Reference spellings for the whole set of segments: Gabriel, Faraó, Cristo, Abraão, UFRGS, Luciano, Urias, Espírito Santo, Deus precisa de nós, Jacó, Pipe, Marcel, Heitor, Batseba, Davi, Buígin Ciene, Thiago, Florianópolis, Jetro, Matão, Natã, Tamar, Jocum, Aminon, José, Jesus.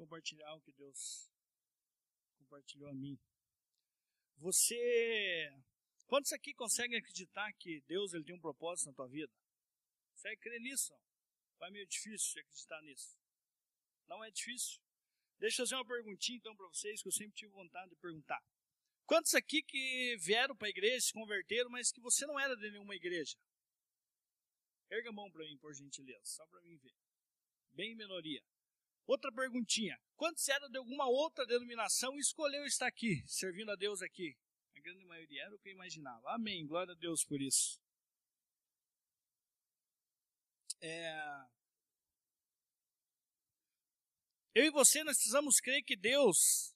compartilhar o que Deus compartilhou a mim. Você, quantos aqui conseguem acreditar que Deus ele tem um propósito na tua vida? Consegue crer nisso? Não é meio difícil acreditar nisso. Não é difícil. Deixa eu fazer uma perguntinha então para vocês, que eu sempre tive vontade de perguntar. Quantos aqui que vieram para a igreja, se converteram, mas que você não era de nenhuma igreja? Erga a mão para mim, por gentileza, só para mim ver. Bem minoria. Outra perguntinha. Quantos eram de alguma outra denominação e escolheu estar aqui, servindo a Deus aqui? A grande maioria era o que eu imaginava. Amém. Glória a Deus por isso. Eu e você, nós precisamos crer que Deus,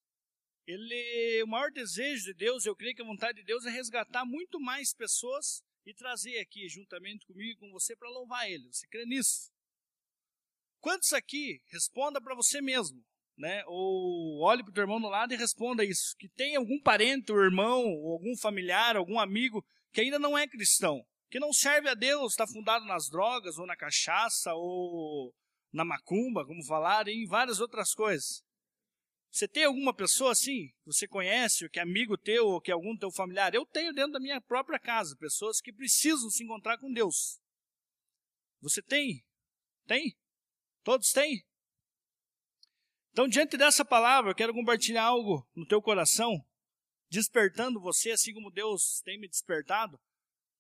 o maior desejo de Deus, eu creio que a vontade de Deus é resgatar muito mais pessoas e trazer aqui juntamente comigo e com você para louvar Ele. Você crê nisso? Quantos aqui, responda para você mesmo, né? Ou olhe para o teu irmão do lado e responda isso. Que tem algum parente, ou irmão, ou algum familiar, algum amigo que ainda não é cristão, que não serve a Deus, está fundado nas drogas, ou na cachaça, ou na macumba, como falaram, e em várias outras coisas. Você tem alguma pessoa assim, que você conhece, ou que é amigo teu, ou que é algum teu familiar? Eu tenho dentro da minha própria casa pessoas que precisam se encontrar com Deus. Você tem? Tem? Todos têm? Então, diante dessa palavra, eu quero compartilhar algo no teu coração, despertando você, assim como Deus tem me despertado,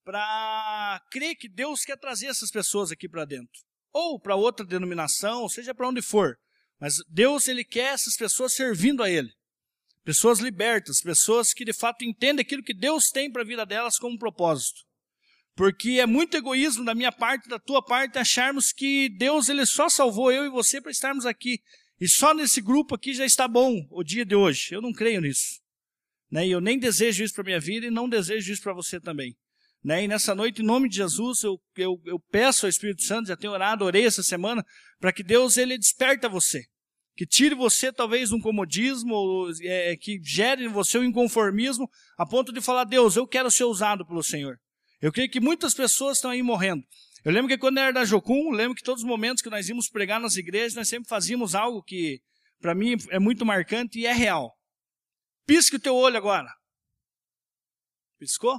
para crer que Deus quer trazer essas pessoas aqui para dentro. Ou para outra denominação, ou seja, para onde for. Mas Deus, Ele quer essas pessoas servindo a Ele. Pessoas libertas, pessoas que de fato entendem aquilo que Deus tem para a vida delas como um propósito. Porque é muito egoísmo da minha parte, da tua parte, acharmos que Deus ele só salvou eu e você para estarmos aqui. E só nesse grupo aqui já está bom o dia de hoje. Eu não creio nisso. Né? E eu nem desejo isso para minha vida e não desejo isso para você também. Né? E nessa noite, em nome de Jesus, eu peço ao Espírito Santo, já tenho orado, orei essa semana, para que Deus ele desperta você. Que tire você talvez um comodismo, que gere em você um inconformismo, a ponto de falar, Deus, eu quero ser usado pelo Senhor. Eu creio que muitas pessoas estão aí morrendo. Eu lembro que quando eu era da Jocum, lembro que todos os momentos que nós íamos pregar nas igrejas, nós sempre fazíamos algo que, para mim, é muito marcante e é real. Pisque o teu olho agora. Piscou?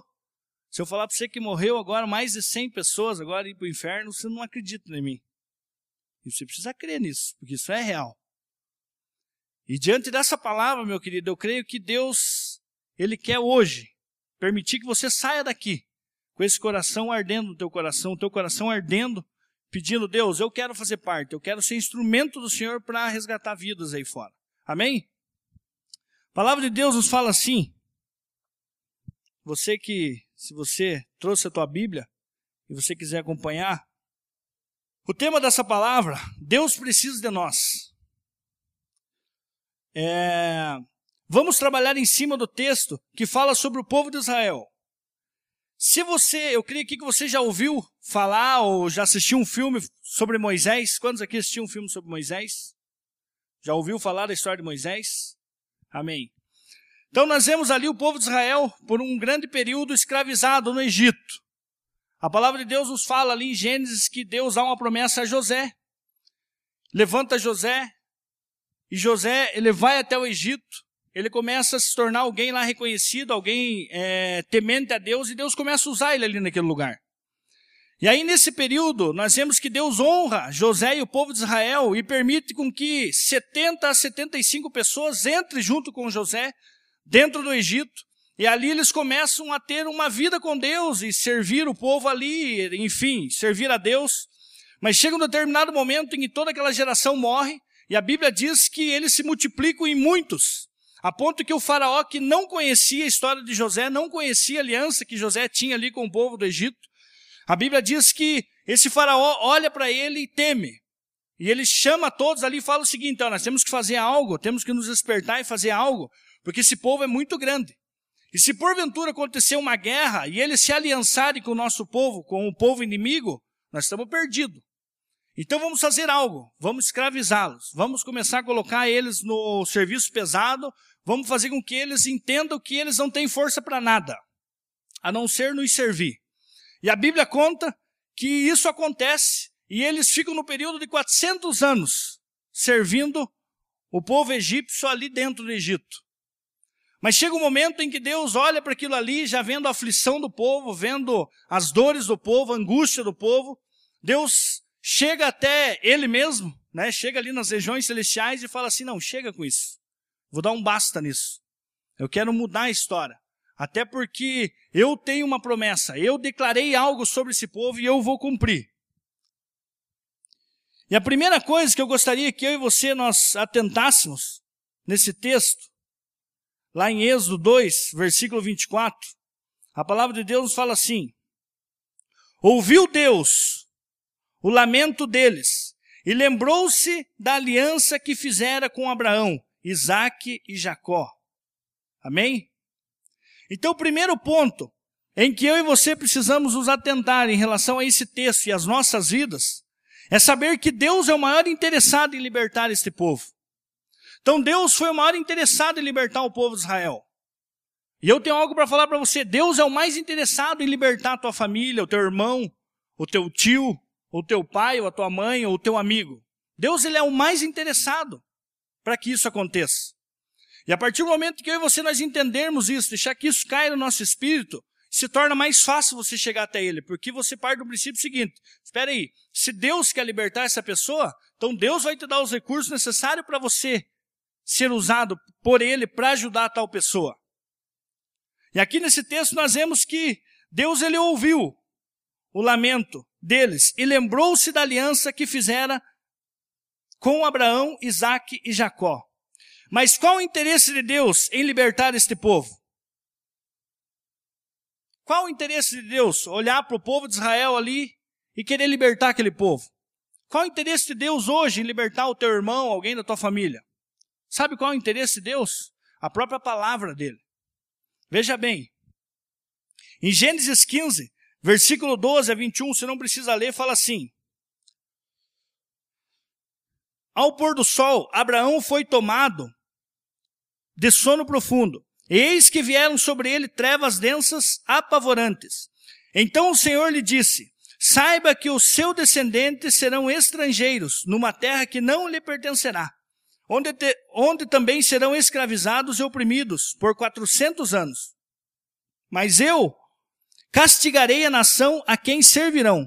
Se eu falar para você que morreu agora, mais de 100 pessoas agora ir para o inferno, você não acredita em mim. E você precisa crer nisso, porque isso é real. E diante dessa palavra, meu querido, eu creio que Deus, Ele quer hoje permitir que você saia daqui. Com esse coração ardendo no teu coração ardendo, pedindo, Deus, eu quero fazer parte, eu quero ser instrumento do Senhor para resgatar vidas aí fora. Amém? A palavra de Deus nos fala assim, você que, se você trouxe a tua Bíblia e você quiser acompanhar, o tema dessa palavra, Deus precisa de nós. Vamos trabalhar em cima do texto que fala sobre o povo de Israel. Se você, eu creio aqui que você já ouviu falar ou já assistiu um filme sobre Moisés. Quantos aqui assistiram um filme sobre Moisés? Já ouviu falar da história de Moisés? Amém. Então nós vemos ali o povo de Israel por um grande período escravizado no Egito. A palavra de Deus nos fala ali em Gênesis que Deus dá uma promessa a José. Levanta José e José ele vai até o Egito. Ele começa a se tornar alguém lá reconhecido, alguém temente a Deus, e Deus começa a usar ele ali naquele lugar. E aí nesse período, nós vemos que Deus honra José e o povo de Israel e permite com que 70 a 75 pessoas entrem junto com José dentro do Egito. E ali eles começam a ter uma vida com Deus e servir o povo ali, enfim, servir a Deus. Mas chega um determinado momento em que toda aquela geração morre e a Bíblia diz que eles se multiplicam em muitos. A ponto que o faraó que não conhecia a história de José, não conhecia a aliança que José tinha ali com o povo do Egito. A Bíblia diz que esse faraó olha para ele e teme. E ele chama todos ali e fala o seguinte, então, nós temos que fazer algo, temos que nos despertar e fazer algo, porque esse povo é muito grande. E se porventura acontecer uma guerra e eles se aliançarem com o nosso povo, com o povo inimigo, nós estamos perdidos. Então vamos fazer algo, vamos escravizá-los, vamos começar a colocar eles no serviço pesado, vamos fazer com que eles entendam que eles não têm força para nada, a não ser nos servir. E a Bíblia conta que isso acontece e eles ficam no período de 400 anos servindo o povo egípcio ali dentro do Egito. Mas chega um momento em que Deus olha para aquilo ali, já vendo a aflição do povo, vendo as dores do povo, a angústia do povo. Deus chega até ele mesmo, né? Chega ali nas regiões celestiais e fala assim, não, chega com isso. Vou dar um basta nisso. Eu quero mudar a história. Até porque eu tenho uma promessa. Eu declarei algo sobre esse povo e eu vou cumprir. E a primeira coisa que eu gostaria que eu e você nós atentássemos nesse texto, lá em Êxodo 2, versículo 24, a palavra de Deus nos fala assim, ouviu Deus o lamento deles e lembrou-se da aliança que fizera com Abraão, Isaac e Jacó. Amém? Então o primeiro ponto em que eu e você precisamos nos atentar em relação a esse texto e as nossas vidas, é saber que Deus é o maior interessado em libertar este povo. Então Deus foi o maior interessado em libertar o povo de Israel. E eu tenho algo para falar para você. Deus é o mais interessado em libertar a tua família, o teu irmão, o teu tio, o teu pai, ou a tua mãe, ou o teu amigo. Deus ele é o mais interessado para que isso aconteça. E a partir do momento que eu e você nós entendermos isso, deixar que isso caia no nosso espírito, se torna mais fácil você chegar até ele, porque você parte do princípio seguinte, espera aí, se Deus quer libertar essa pessoa, então Deus vai te dar os recursos necessários para você ser usado por ele para ajudar a tal pessoa. E aqui nesse texto nós vemos que Deus ele ouviu o lamento deles e lembrou-se da aliança que fizera com Abraão, Isaac e Jacó. Mas qual o interesse de Deus em libertar este povo? Qual o interesse de Deus? Olhar para o povo de Israel ali e querer libertar aquele povo. Qual o interesse de Deus hoje em libertar o teu irmão, alguém da tua família? Sabe qual é o interesse de Deus? A própria palavra dele. Veja bem, em Gênesis 15, versículo 12 a 21, você não precisa ler, fala assim. Ao pôr do sol, Abraão foi tomado de sono profundo. Eis que vieram sobre ele trevas densas apavorantes. Então o Senhor lhe disse, saiba que os seus descendentes serão estrangeiros numa terra que não lhe pertencerá, onde também serão escravizados e oprimidos por 400 anos. Mas eu castigarei a nação a quem servirão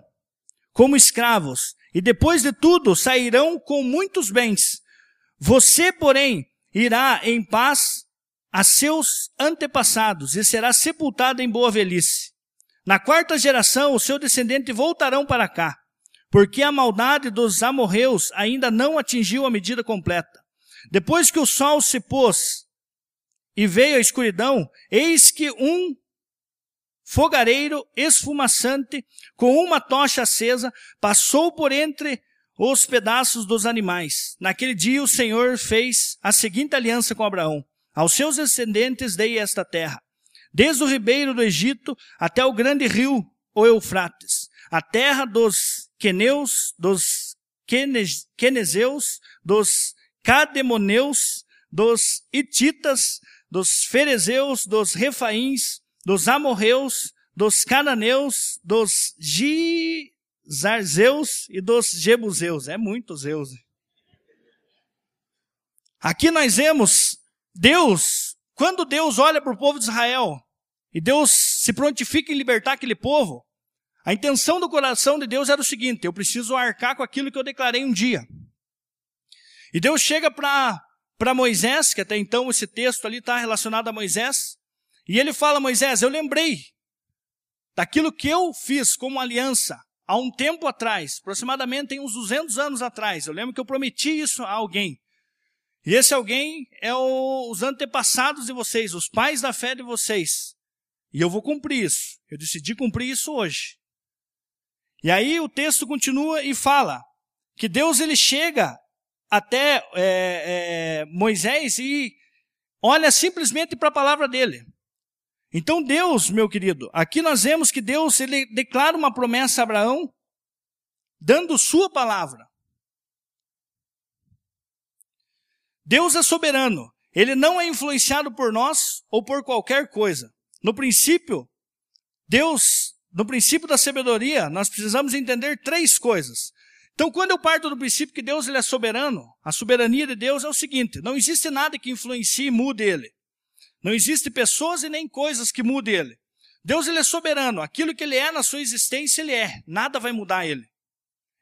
como escravos, e depois de tudo sairão com muitos bens. Você, porém, irá em paz a seus antepassados e será sepultado em boa velhice. Na quarta geração, o seu descendente voltarão para cá, porque a maldade dos amorreus ainda não atingiu a medida completa. Depois que o sol se pôs e veio a escuridão, eis que um fogareiro esfumaçante com uma tocha acesa passou por entre os pedaços dos animais. Naquele dia o Senhor fez a seguinte aliança com Abraão. Aos seus descendentes dei esta terra, desde o ribeiro do Egito até o grande rio, o Eufrates, a terra dos queneus, dos quenezeus, dos cademoneus, dos hititas, dos ferezeus, dos refaíns, dos amorreus, dos cananeus, dos gizarzeus e dos jebuseus. É muito Zeus. Aqui nós vemos Deus, quando Deus olha para o povo de Israel e Deus se prontifica em libertar aquele povo, a intenção do coração de Deus era o seguinte, eu preciso arcar com aquilo que eu declarei um dia. E Deus chega para Moisés, que até então esse texto ali está relacionado a Moisés, e ele fala, Moisés, eu lembrei daquilo que eu fiz como aliança há um tempo atrás, aproximadamente tem uns 200 anos atrás, eu lembro que eu prometi isso a alguém. E esse alguém é os antepassados de vocês, os pais da fé de vocês. E eu vou cumprir isso. Eu decidi cumprir isso hoje. E aí o texto continua e fala que Deus ele chega até Moisés e olha simplesmente para a palavra dele. Então Deus, meu querido, aqui nós vemos que Deus ele declara uma promessa a Abraão, dando sua palavra. Deus é soberano, ele não é influenciado por nós ou por qualquer coisa. No princípio, Deus, no princípio da sabedoria, nós precisamos entender três coisas. Então, quando eu parto do princípio que Deus ele é soberano, a soberania de Deus é o seguinte, não existe nada que influencie e mude ele. Não existe pessoas e nem coisas que mude ele. Deus ele é soberano, aquilo que ele é na sua existência, ele é. Nada vai mudar ele.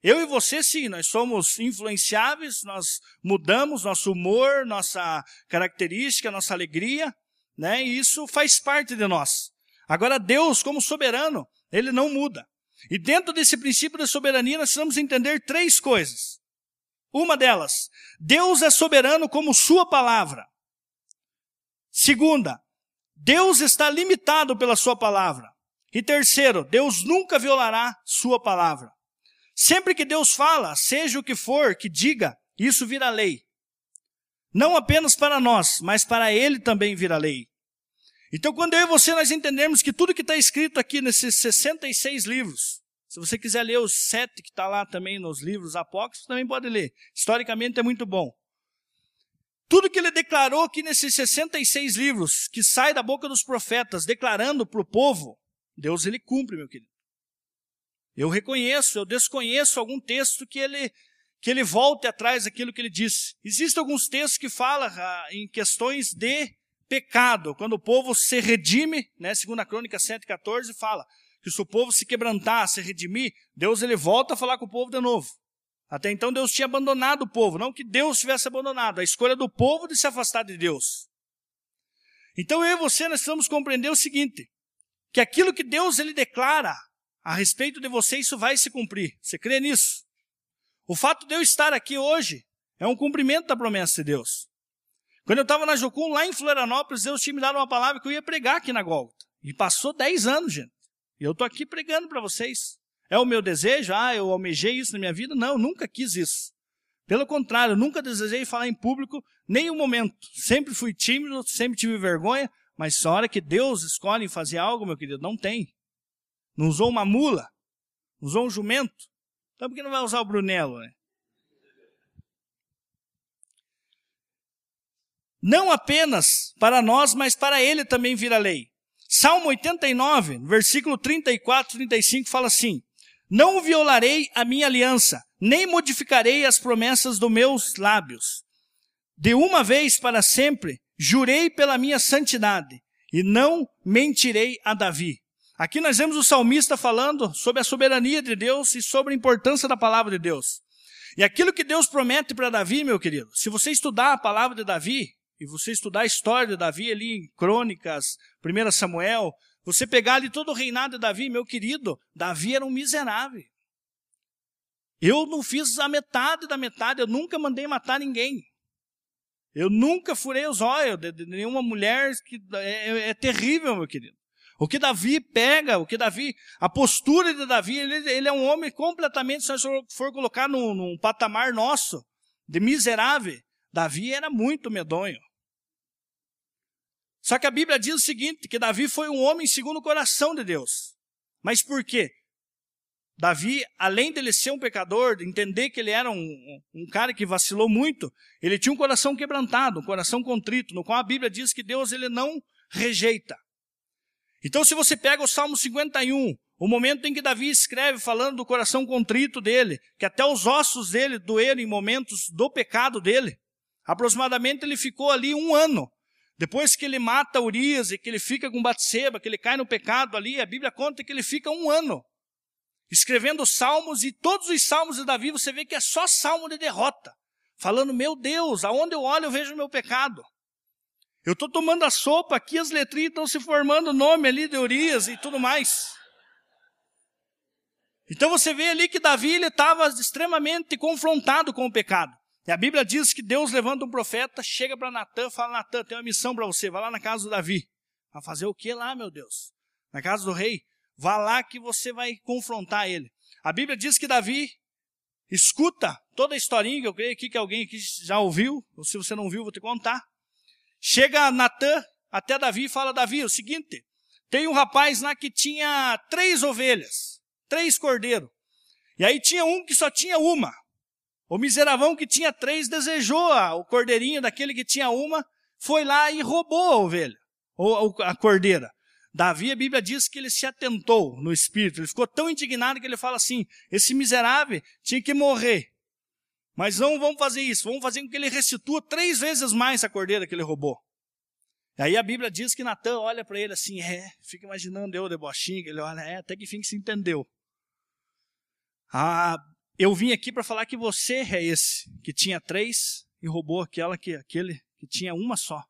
Eu e você, sim, nós somos influenciáveis, nós mudamos nosso humor, nossa característica, nossa alegria, né? E isso faz parte de nós. Agora, Deus, como soberano, ele não muda. E dentro desse princípio da soberania, nós precisamos entender três coisas. Uma delas, Deus é soberano como sua palavra. Segunda, Deus está limitado pela sua palavra. E terceiro, Deus nunca violará sua palavra. Sempre que Deus fala, seja o que for que diga, isso vira lei. Não apenas para nós, mas para ele também vira lei. Então, quando eu e você, nós entendemos que tudo que está escrito aqui nesses 66 livros, se você quiser ler os 7 que está lá também nos livros apócrifos, também pode ler. Historicamente é muito bom. Tudo que ele declarou aqui nesses 66 livros, que sai da boca dos profetas, declarando para o povo, Deus ele cumpre, meu querido. Eu reconheço, eu desconheço algum texto que ele volte atrás daquilo que ele disse. Existem alguns textos que falam em questões de pecado, quando o povo se redime, né? 2 Crônicas 7,14 fala que se o povo se quebrantar, se redimir, Deus ele volta a falar com o povo de novo. Até então Deus tinha abandonado o povo, não que Deus tivesse abandonado, a escolha do povo de se afastar de Deus. Então eu e você, nós precisamos compreender o seguinte, que aquilo que Deus ele declara a respeito de você, isso vai se cumprir. Você crê nisso? O fato de eu estar aqui hoje é um cumprimento da promessa de Deus. Quando eu estava na Jocum, lá em Florianópolis, Deus tinha me dado uma palavra que eu ia pregar aqui na Gólgota. E passou 10 anos, gente. E eu estou aqui pregando para vocês. É o meu desejo? Ah, eu almejei isso na minha vida? Não, eu nunca quis isso. Pelo contrário, eu nunca desejei falar em público, nem um momento. Sempre fui tímido, sempre tive vergonha, mas na hora que Deus escolhe fazer algo, meu querido, não tem. Não usou uma mula, não usou um jumento. Então por que não vai usar o Brunello, né? Não apenas para nós, mas para ele também vira lei. Salmo 89, versículo 34, 35, fala assim, não violarei a minha aliança, nem modificarei as promessas dos meus lábios. De uma vez para sempre, jurei pela minha santidade, e não mentirei a Davi. Aqui nós vemos o salmista falando sobre a soberania de Deus e sobre a importância da palavra de Deus. E aquilo que Deus promete para Davi, meu querido, se você estudar a palavra de Davi, e você estudar a história de Davi ali em Crônicas, 1 Samuel, você pegar ali todo o reinado de Davi, meu querido, Davi era um miserável. Eu não fiz a metade da metade, eu nunca mandei matar ninguém. Eu nunca furei os olhos de nenhuma mulher, que é terrível, meu querido. O que Davi pega, a postura de Davi, ele é um homem completamente, se nós for colocar num patamar nosso, de miserável, Davi era muito medonho. Só que a Bíblia diz o seguinte, que Davi foi um homem segundo o coração de Deus. Mas por quê? Davi, além dele ser um pecador, de entender que ele era um cara que vacilou muito, ele tinha um coração quebrantado, um coração contrito, no qual a Bíblia diz que Deus ele não rejeita. Então se você pega o Salmo 51, o momento em que Davi escreve falando do coração contrito dele, que até os ossos dele doeram em momentos do pecado dele, aproximadamente ele ficou ali um ano. Depois que ele mata Urias e que ele fica com Batseba, que ele cai no pecado ali, a Bíblia conta que ele fica um ano escrevendo salmos, e todos os salmos de Davi você vê que é só salmo de derrota. Falando, meu Deus, aonde eu olho eu vejo o meu pecado. Eu estou tomando a sopa aqui, as letrinhas estão se formando, o nome ali de Urias e tudo mais. Então você vê ali que Davi ele estava extremamente confrontado com o pecado. E a Bíblia diz que Deus levanta um profeta, chega para Natã, fala, Natã, tem uma missão para você, vai lá na casa do Davi. Vai fazer o que lá, meu Deus? Na casa do rei? Vá lá que você vai confrontar ele. A Bíblia diz que Davi escuta toda a historinha, que eu creio aqui que alguém aqui já ouviu, ou se você não viu, vou te contar. Chega Natã até Davi e fala, Davi, o seguinte, tem um rapaz lá que tinha 3 ovelhas, 3 cordeiros, e aí tinha um que só tinha uma. O miseravão que tinha 3 desejou o cordeirinho daquele que tinha uma, foi lá e roubou a ovelha, ou a cordeira. Davi, a Bíblia diz que ele se atentou no espírito, ele ficou tão indignado que ele fala assim, esse miserável tinha que morrer, mas não vamos fazer isso, vamos fazer com que ele restitua 3 vezes mais a cordeira que ele roubou. E aí a Bíblia diz que Natã olha para ele assim, fica imaginando eu, debochinho, que ele olha, até que fim que se entendeu. Ah, eu vim aqui para falar que você é esse, que tinha 3 e roubou aquele que tinha uma só.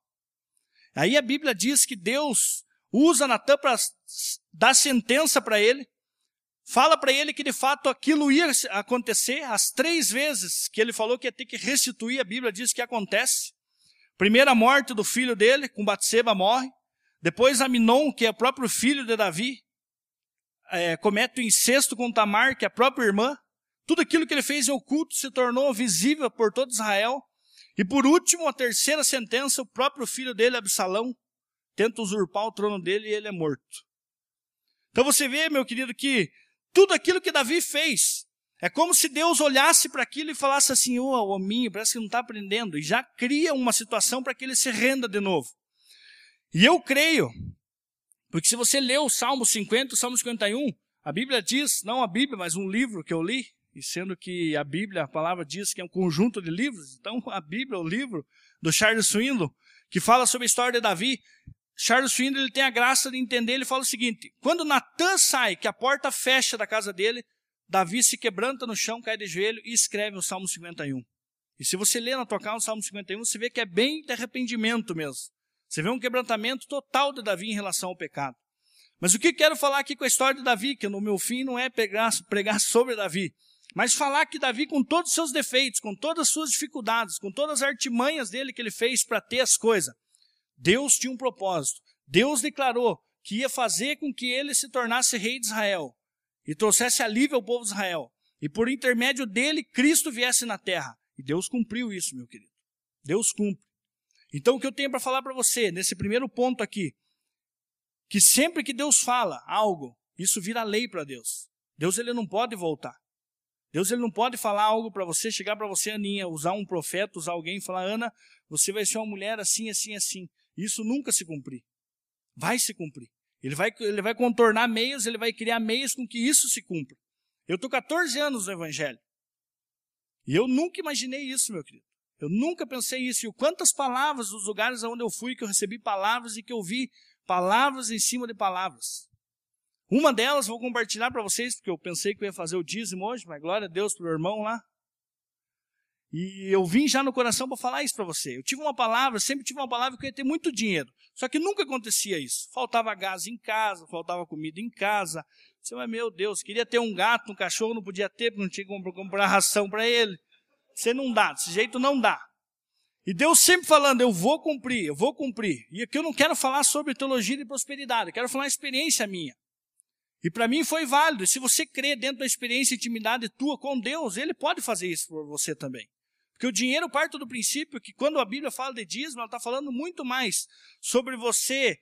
Aí a Bíblia diz que Deus usa Natã para dar sentença para ele, fala para ele que de fato aquilo ia acontecer, as 3 vezes que ele falou que ia ter que restituir, a Bíblia diz que acontece. Primeiro a morte do filho dele, com Batseba morre, depois Aminon, que é o próprio filho de Davi, comete o incesto com Tamar, que é a própria irmã, tudo aquilo que ele fez em oculto se tornou visível por todo Israel, e por último, a terceira sentença, o próprio filho dele, Absalão, tenta usurpar o trono dele e ele é morto. Então você vê, meu querido, que tudo aquilo que Davi fez, é como se Deus olhasse para aquilo e falasse assim, o hominho, parece que não está aprendendo, e já cria uma situação para que ele se renda de novo. E eu creio, porque se você lê o Salmo 50, o Salmo 51, a Bíblia diz, não a Bíblia, mas um livro que eu li, e sendo que a Bíblia, a palavra diz que é um conjunto de livros, então a Bíblia, o livro do Charles Swindoll, que fala sobre a história de Davi, Charles Swindoll, ele tem a graça de entender, ele fala o seguinte, quando Natã sai, que a porta fecha da casa dele, Davi se quebranta no chão, cai de joelho e escreve o Salmo 51. E se você ler na tua casa o Salmo 51, você vê que é bem de arrependimento mesmo. Você vê um quebrantamento total de Davi em relação ao pecado. Mas o que quero falar aqui com a história de Davi, que no meu fim não é pregar sobre Davi, mas falar que Davi, com todos os seus defeitos, com todas as suas dificuldades, com todas as artimanhas dele que ele fez para ter as coisas, Deus tinha um propósito. Deus declarou que ia fazer com que ele se tornasse rei de Israel e trouxesse alívio ao povo de Israel. E por intermédio dele, Cristo viesse na terra. E Deus cumpriu isso, meu querido. Deus cumpre. Então o que eu tenho para falar para você, nesse primeiro ponto aqui, que sempre que Deus fala algo, isso vira lei para Deus. Deus ele não pode voltar. Deus ele não pode falar algo para você, chegar para você, Aninha, usar um profeta, usar alguém e falar, Ana, você vai ser uma mulher assim, assim, assim. Isso nunca se cumprir. Vai se cumprir. Ele vai contornar meios, ele vai criar meios com que isso se cumpra. Eu estou 14 anos no Evangelho. E eu nunca imaginei isso, meu querido. Eu nunca pensei isso. E quantas palavras, os lugares onde eu fui, que eu recebi palavras e que eu vi palavras em cima de palavras. Uma delas vou compartilhar para vocês, porque eu pensei que eu ia fazer o dízimo hoje, mas glória a Deus pelo irmão lá. E eu vim já no coração para falar isso para você. Eu tive uma palavra, sempre tive uma palavra que eu ia ter muito dinheiro. Só que nunca acontecia isso. Faltava gás em casa, faltava comida em casa. Você vai, meu Deus, queria ter um gato, um cachorro, não podia ter, porque não tinha como comprar ração para ele. Você não dá, desse jeito não dá. E Deus sempre falando, eu vou cumprir, eu vou cumprir. E aqui eu não quero falar sobre teologia de prosperidade, eu quero falar experiência minha. E para mim foi válido. E se você crê dentro da experiência e intimidade tua com Deus, Ele pode fazer isso por você também. Porque o dinheiro parte do princípio que quando a Bíblia fala de dízimo, ela está falando muito mais sobre você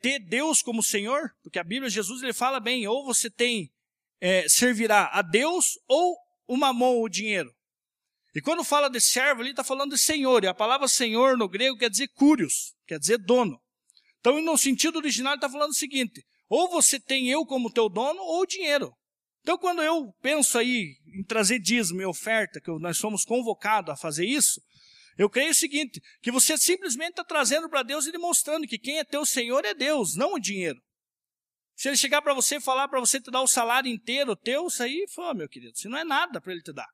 ter Deus como Senhor, porque a Bíblia, Jesus, ele fala bem, ou você tem, servirá a Deus ou o mamon, o dinheiro. E quando fala de servo, ele está falando de Senhor, e a palavra Senhor no grego quer dizer kurios, quer dizer dono. Então, no sentido original, ele está falando o seguinte, ou você tem eu como teu dono ou o dinheiro. Então, quando eu penso aí em trazer dízimo e oferta, que nós somos convocados a fazer isso, eu creio o seguinte, que você simplesmente está trazendo para Deus e demonstrando que quem é teu Senhor é Deus, não o dinheiro. Se ele chegar para você e falar para você te dar o salário inteiro teu, isso aí, meu querido, isso não é nada para ele te dar.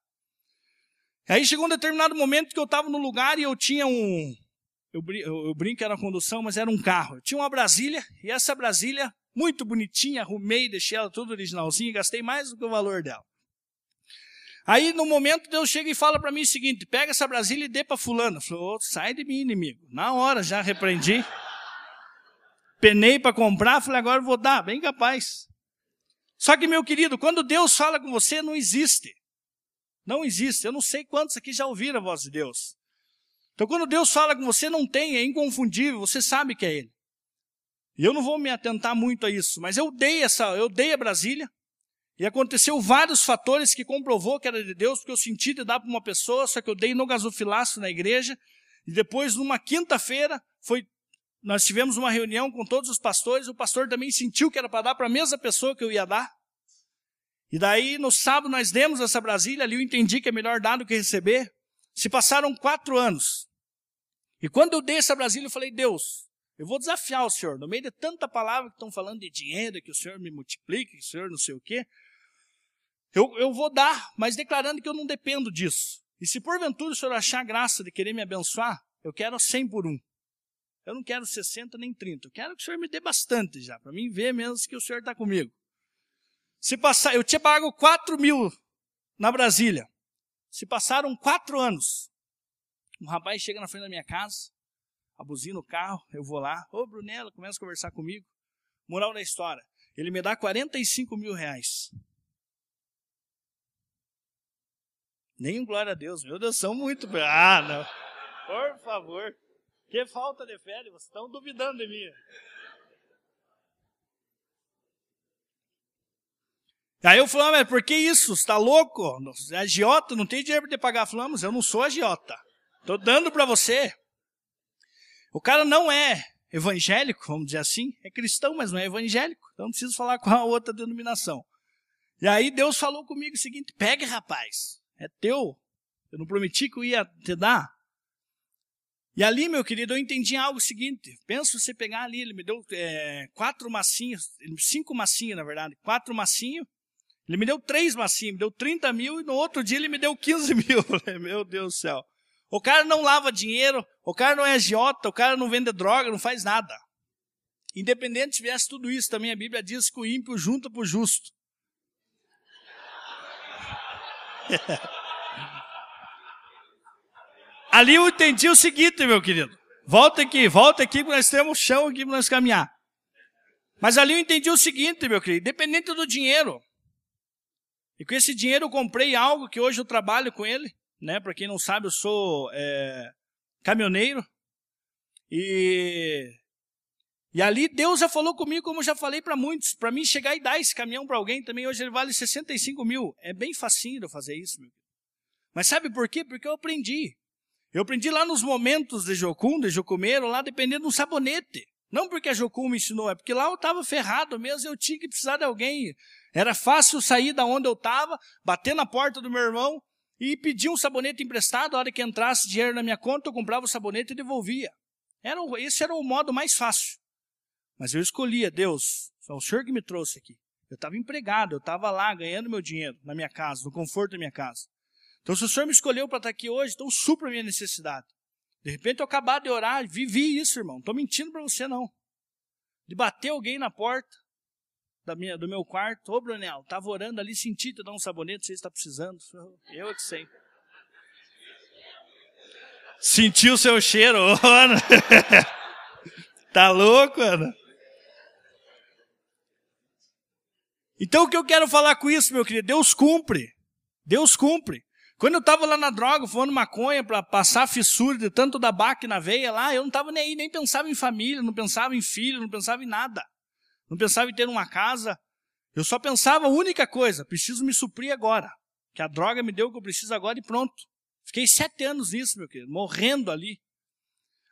Aí chegou um determinado momento que eu estava no lugar e eu tinha eu brinco que era uma condução, mas era um carro. Eu tinha uma Brasília e essa Brasília, muito bonitinha, arrumei, deixei ela toda originalzinha, gastei mais do que o valor dela. Aí, no momento, Deus chega e fala para mim o seguinte, pega essa Brasília e dê para fulano. Falou, sai de mim, inimigo. Na hora, já repreendi. Penei para comprar, falei, agora eu vou dar, bem capaz. Só que, meu querido, quando Deus fala com você, não existe. Não existe. Eu não sei quantos aqui já ouviram a voz de Deus. Então, quando Deus fala com você, não tem, é inconfundível, você sabe que é Ele. E eu não vou me atentar muito a isso, mas eu dei a Brasília e aconteceu vários fatores que comprovou que era de Deus, porque eu senti de dar para uma pessoa, só que eu dei no gasofilácio na igreja e depois numa quinta-feira foi Nós tivemos uma reunião com todos os pastores, o pastor também sentiu que era para dar para a mesma pessoa que eu ia dar. E daí, no sábado, nós demos essa Brasília, ali eu entendi que é melhor dar do que receber. Se passaram 4 anos. E quando eu dei essa Brasília, eu falei, Deus, eu vou desafiar o Senhor. No meio de tanta palavra que estão falando de dinheiro, que o Senhor me multiplique, que o Senhor não sei o quê, eu vou dar, mas declarando que eu não dependo disso. E se porventura o Senhor achar graça de querer me abençoar, eu quero 100 por 1. Eu não quero 60 nem 30. Eu quero que o Senhor me dê bastante já, para mim ver mesmo que o Senhor está comigo. Se passar, eu tinha pago 4 mil na Brasília. Se passaram 4 anos. Um rapaz chega na frente da minha casa, a buzina, o carro, eu vou lá. Ô, Brunello, começa a conversar comigo. Moral da história, ele me dá 45 mil reais. Nem glória a Deus. Meu Deus, são muito... Ah, não. Por favor. Que falta de fé, vocês estão duvidando de mim. Aí eu falei, mas por que isso? Você está louco? É agiota, não tem dinheiro para te pagar. Eu falei, mas eu não sou agiota. Estou dando para você. O cara não é evangélico, vamos dizer assim. É cristão, mas não é evangélico. Então não preciso falar com a outra denominação. E aí Deus falou comigo o seguinte, pega, rapaz, é teu. Eu não prometi que eu ia te dar. E ali, meu querido, eu entendi algo seguinte. Pensa você pegar ali, ele me deu 4 massinhos, ele me deu 3 massinhos, me deu 30 mil e no outro dia ele me deu 15 mil. Meu Deus do céu. O cara não lava dinheiro, o cara não é agiota, o cara não vende droga, não faz nada. Independente se tivesse tudo isso, também a Bíblia diz que o ímpio junta para o justo. Ali eu entendi o seguinte, meu querido. Volta aqui, porque nós temos chão aqui para nós caminhar. Mas ali eu entendi o seguinte, meu querido. Independente do dinheiro. E com esse dinheiro eu comprei algo que hoje eu trabalho com ele. Né? Para quem não sabe, eu sou caminhoneiro. E ali Deus já falou comigo, como eu já falei para muitos. Para mim chegar e dar esse caminhão para alguém também, hoje ele vale 65 mil. É bem facinho de eu fazer isso, meu querido. Mas sabe por quê? Porque eu aprendi. Eu aprendi lá nos momentos de Jocum, de Jocumeiro, lá dependendo de um sabonete. Não porque a Jocum me ensinou, é porque lá eu estava ferrado mesmo, eu tinha que precisar de alguém. Era fácil sair da onde eu estava, bater na porta do meu irmão e pedir um sabonete emprestado. A hora que entrasse dinheiro na minha conta, eu comprava o sabonete e devolvia. Esse era o modo mais fácil. Mas eu escolhia, Deus, só o Senhor que me trouxe aqui. Eu estava empregado, eu estava lá ganhando meu dinheiro na minha casa, no conforto da minha casa. Então, se o Senhor me escolheu para estar aqui hoje, então supra a minha necessidade. De repente, eu acabar de orar, vivi isso, irmão. Não estou mentindo para você, não. De bater alguém na porta do meu quarto. Ô, Brunello, estava orando ali, senti te dar um sabonete, você está precisando. Eu que sei. Sentiu o seu cheiro, Ana. Tá louco, Ana? Então, o que eu quero falar com isso, meu querido? Deus cumpre. Deus cumpre. Quando eu estava lá na droga, fumando maconha para passar fissura de tanto da baque na veia lá, eu não estava nem aí, nem pensava em família, não pensava em filho, não pensava em nada. Não pensava em ter uma casa. Eu só pensava a única coisa, preciso me suprir agora. Que a droga me deu o que eu preciso agora e pronto. Fiquei 7 anos nisso, meu querido, morrendo ali.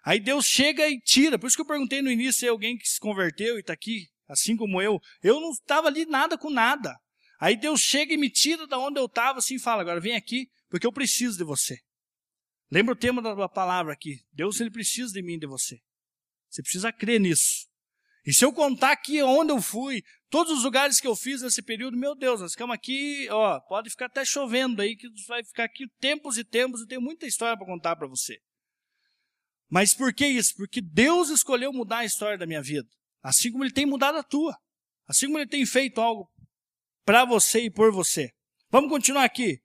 Aí Deus chega e tira. Por isso que eu perguntei no início, se alguém que se converteu e está aqui, assim como eu não estava ali nada com nada. Aí Deus chega e me tira da onde eu estava assim e fala, agora vem aqui, porque eu preciso de você. Lembra o tema da palavra aqui. Deus, ele precisa de mim e de você. Você precisa crer nisso. E se eu contar aqui onde eu fui, todos os lugares que eu fiz nesse período, meu Deus, nós ficamos aqui, ó, pode ficar até chovendo aí, que vai ficar aqui tempos e tempos, eu tenho muita história para contar para você. Mas por que isso? Porque Deus escolheu mudar a história da minha vida. Assim como ele tem mudado a tua. Assim como ele tem feito algo para você e por você. Vamos continuar aqui.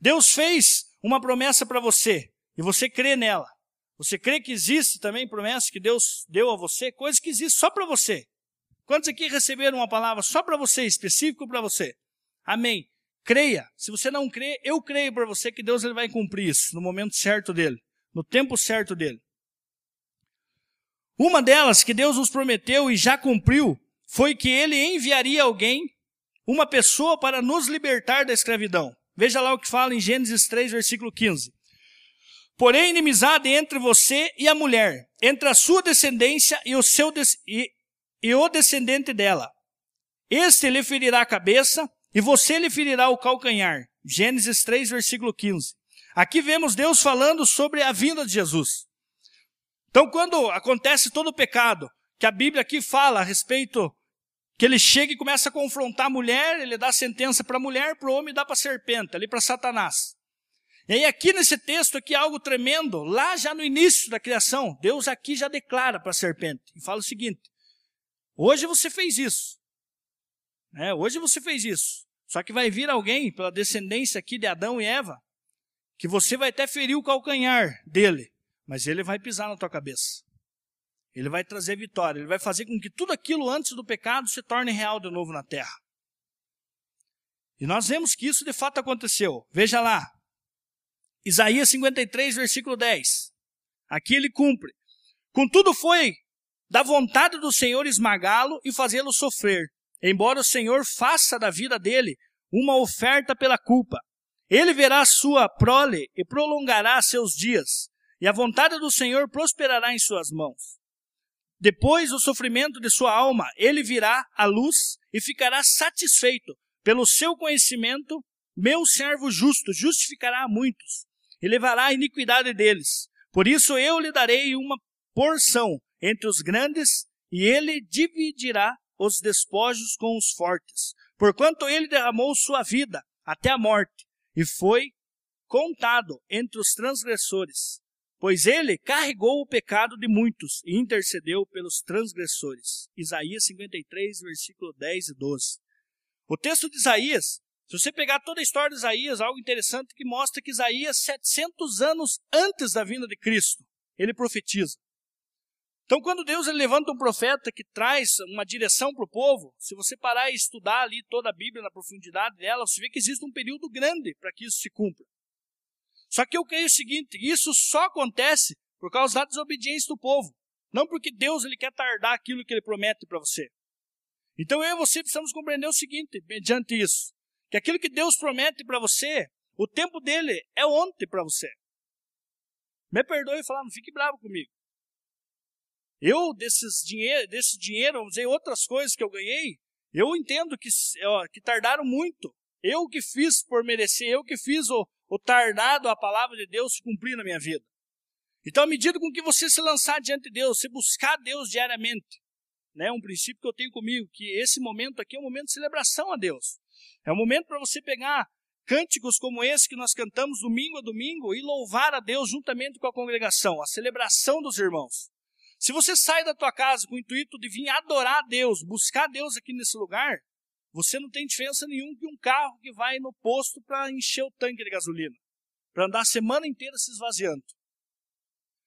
Deus fez uma promessa para você e você crê nela. Você crê que existe também promessa que Deus deu a você, coisa que existe só para você. Quantos aqui receberam uma palavra só para você, específico para você? Amém. Creia. Se você não crê, eu creio para você que Deus ele vai cumprir isso no momento certo dele, no tempo certo dele. Uma delas que Deus nos prometeu e já cumpriu foi que ele enviaria alguém, uma pessoa para nos libertar da escravidão. Veja lá o que fala em Gênesis 3, versículo 15. Porém, inimizade entre você e a mulher, entre a sua descendência e o descendente dela. Este lhe ferirá a cabeça e você lhe ferirá o calcanhar. Gênesis 3, versículo 15. Aqui vemos Deus falando sobre a vinda de Jesus. Então, quando acontece todo o pecado, que a Bíblia aqui fala a respeito, que ele chega e começa a confrontar a mulher, ele dá sentença para a mulher, para o homem dá para a serpente, ali para Satanás. E aí aqui nesse texto aqui algo tremendo, lá já no início da criação, Deus aqui já declara para a serpente, e fala o seguinte, hoje você fez isso, hoje você fez isso, só que vai vir alguém pela descendência aqui de Adão e Eva, que você vai até ferir o calcanhar dele, mas ele vai pisar na tua cabeça. Ele vai trazer vitória, ele vai fazer com que tudo aquilo antes do pecado se torne real de novo na terra. E nós vemos que isso de fato aconteceu. Veja lá, Isaías 53, versículo 10. Aqui ele cumpre. Contudo foi da vontade do Senhor esmagá-lo e fazê-lo sofrer, embora o Senhor faça da vida dele uma oferta pela culpa. Ele verá sua prole e prolongará seus dias, e a vontade do Senhor prosperará em suas mãos. Depois do sofrimento de sua alma, ele virá à luz e ficará satisfeito. Pelo seu conhecimento, meu servo justo justificará a muitos e levará a iniquidade deles. Por isso eu lhe darei uma porção entre os grandes e ele dividirá os despojos com os fortes. Porquanto ele derramou sua vida até a morte e foi contado entre os transgressores. Pois ele carregou o pecado de muitos e intercedeu pelos transgressores. Isaías 53, versículo 10 e 12. O texto de Isaías, se você pegar toda a história de Isaías, algo interessante que mostra que Isaías, 700 anos antes da vinda de Cristo, ele profetiza. Então, quando Deus levanta um profeta que traz uma direção para o povo, se você parar e estudar ali toda a Bíblia na profundidade dela, você vê que existe um período grande para que isso se cumpra. Só que eu creio o seguinte, isso só acontece por causa da desobediência do povo. Não porque Deus ele quer tardar aquilo que ele promete para você. Então eu e você precisamos compreender o seguinte, mediante isso. Que aquilo que Deus promete para você, o tempo dele é ontem para você. Me perdoe e falar, não fique bravo comigo. Eu, desse dinheiro, vamos dizer, outras coisas que eu ganhei, eu entendo que tardaram muito. Eu que fiz por merecer, eu que fiz o tardado a palavra de Deus se cumprir na minha vida. Então, à medida com que você se lançar diante de Deus, você buscar Deus diariamente, um princípio que eu tenho comigo, que esse momento aqui é um momento de celebração a Deus. É um momento para você pegar cânticos como esse que nós cantamos domingo a domingo e louvar a Deus juntamente com a congregação, a celebração dos irmãos. Se você sai da tua casa com o intuito de vir adorar a Deus, buscar Deus aqui nesse lugar, você não tem diferença nenhuma que um carro que vai no posto para encher o tanque de gasolina, para andar a semana inteira se esvaziando.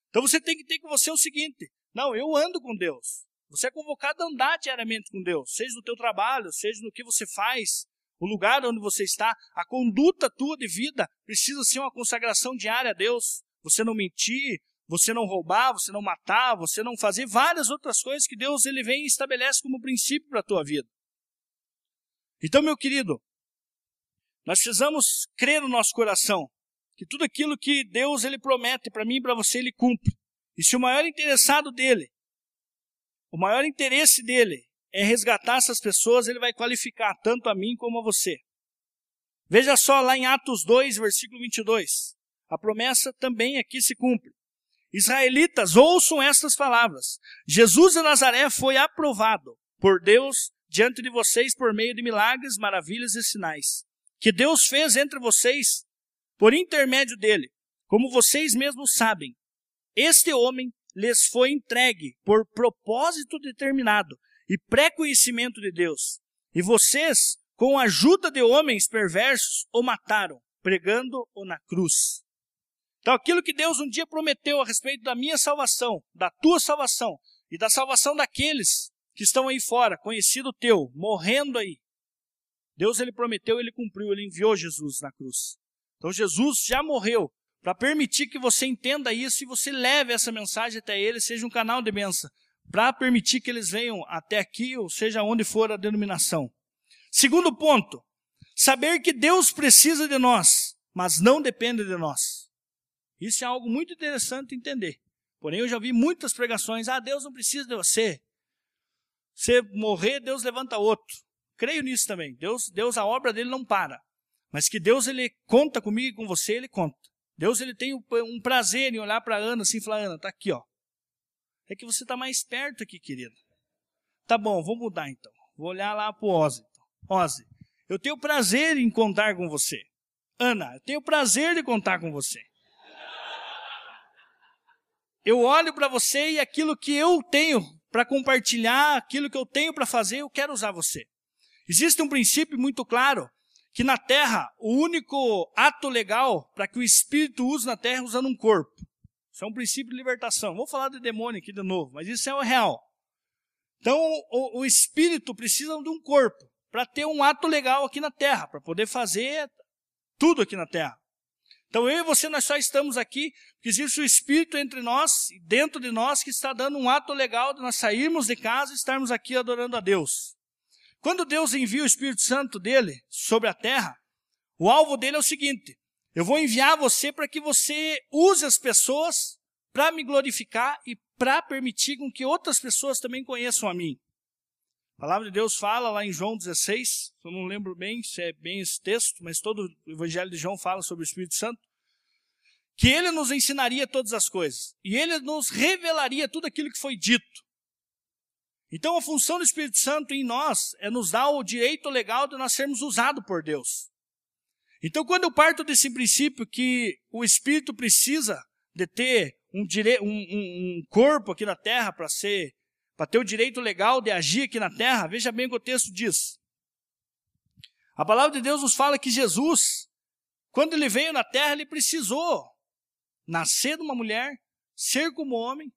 Então você tem que ter com você o seguinte, não, eu ando com Deus. Você é convocado a andar diariamente com Deus, seja no teu trabalho, seja no que você faz, o lugar onde você está, a conduta tua de vida precisa ser uma consagração diária a Deus. Você não mentir, você não roubar, você não matar, você não fazer várias outras coisas que Deus ele vem e estabelece como princípio para a tua vida. Então, meu querido, nós precisamos crer no nosso coração que tudo aquilo que Deus ele promete para mim e para você, ele cumpre. E se o maior interessado dele, o maior interesse dele é resgatar essas pessoas, ele vai qualificar tanto a mim como a você. Veja só lá em Atos 2, versículo 22. A promessa também aqui se cumpre. Israelitas, ouçam estas palavras. Jesus de Nazaré foi aprovado por Deus diante de vocês por meio de milagres, maravilhas e sinais, que Deus fez entre vocês por intermédio dele, como vocês mesmos sabem. Este homem lhes foi entregue por propósito determinado e pré-conhecimento de Deus, e vocês, com a ajuda de homens perversos, o mataram, pregando-o na cruz. Então aquilo que Deus um dia prometeu a respeito da minha salvação, da tua salvação e da salvação daqueles que estão aí fora, conhecido teu, morrendo aí. Deus ele prometeu, ele cumpriu, ele enviou Jesus na cruz. Então Jesus já morreu para permitir que você entenda isso e você leve essa mensagem até ele, seja um canal de bênção, para permitir que eles venham até aqui, ou seja, onde for a denominação. Segundo ponto, saber que Deus precisa de nós, mas não depende de nós. Isso é algo muito interessante entender. Porém, eu já vi muitas pregações. Ah, Deus não precisa de você. Você morrer, Deus levanta outro. Creio nisso também. Deus, a obra dele não para. Mas que Deus, ele conta comigo e com você, ele conta. Deus, ele tem um prazer em olhar para Ana assim e falar, Ana, está aqui, ó. É que você está mais perto aqui, querida. Tá bom, vou mudar então. Vou olhar lá para o Ozzy. Ozzy, eu tenho prazer em contar com você. Ana, eu tenho prazer de contar com você. Eu olho para você e aquilo que eu tenho para compartilhar, aquilo que eu tenho para fazer, eu quero usar você. Existe um princípio muito claro, que na terra, o único ato legal para que o espírito use na terra é usando um corpo. Isso é um princípio de libertação. Vou falar de demônio aqui de novo, mas isso é o real. Então, o espírito precisa de um corpo para ter um ato legal aqui na terra, para poder fazer tudo aqui na terra. Então, eu e você, nós só estamos aqui porque existe o Espírito entre nós, dentro de nós, que está dando um ato legal de nós sairmos de casa e estarmos aqui adorando a Deus. Quando Deus envia o Espírito Santo dele sobre a terra, o alvo dele é o seguinte, eu vou enviar você para que você use as pessoas para me glorificar e para permitir com que outras pessoas também conheçam a mim. A palavra de Deus fala lá em João 16, eu não lembro bem se é bem esse texto, mas todo o Evangelho de João fala sobre o Espírito Santo, que ele nos ensinaria todas as coisas, e ele nos revelaria tudo aquilo que foi dito. Então a função do Espírito Santo em nós é nos dar o direito legal de nós sermos usados por Deus. Então quando eu parto desse princípio que o Espírito precisa de ter um corpo aqui na terra para ser, para ter o direito legal de agir aqui na terra, veja bem o que o texto diz. A palavra de Deus nos fala que Jesus, quando ele veio na terra, ele precisou nascer de uma mulher, ser como homem,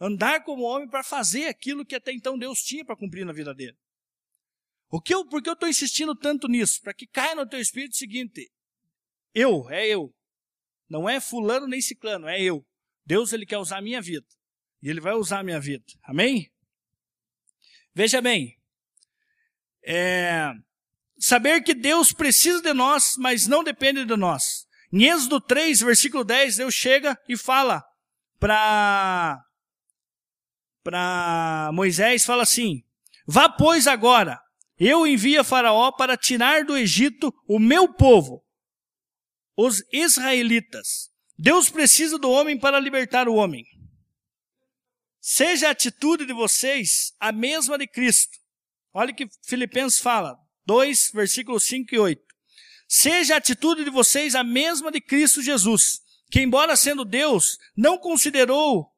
andar como homem para fazer aquilo que até então Deus tinha para cumprir na vida dele. Por que eu estou insistindo tanto nisso? Para que caia no teu espírito o seguinte, eu. Não é fulano nem ciclano, é eu. Deus, ele quer usar a minha vida. E ele vai usar a minha vida. Amém? Veja bem. Saber que Deus precisa de nós, mas não depende de nós. Em Êxodo 3, versículo 10, Deus chega e fala para Moisés, fala assim, vá, pois, agora. Eu envio a Faraó para tirar do Egito o meu povo, os israelitas. Deus precisa do homem para libertar o homem. Seja a atitude de vocês a mesma de Cristo. Olha o que Filipenses fala, 2, versículos 5 e 8. Seja a atitude de vocês a mesma de Cristo Jesus, que embora sendo Deus, não considerou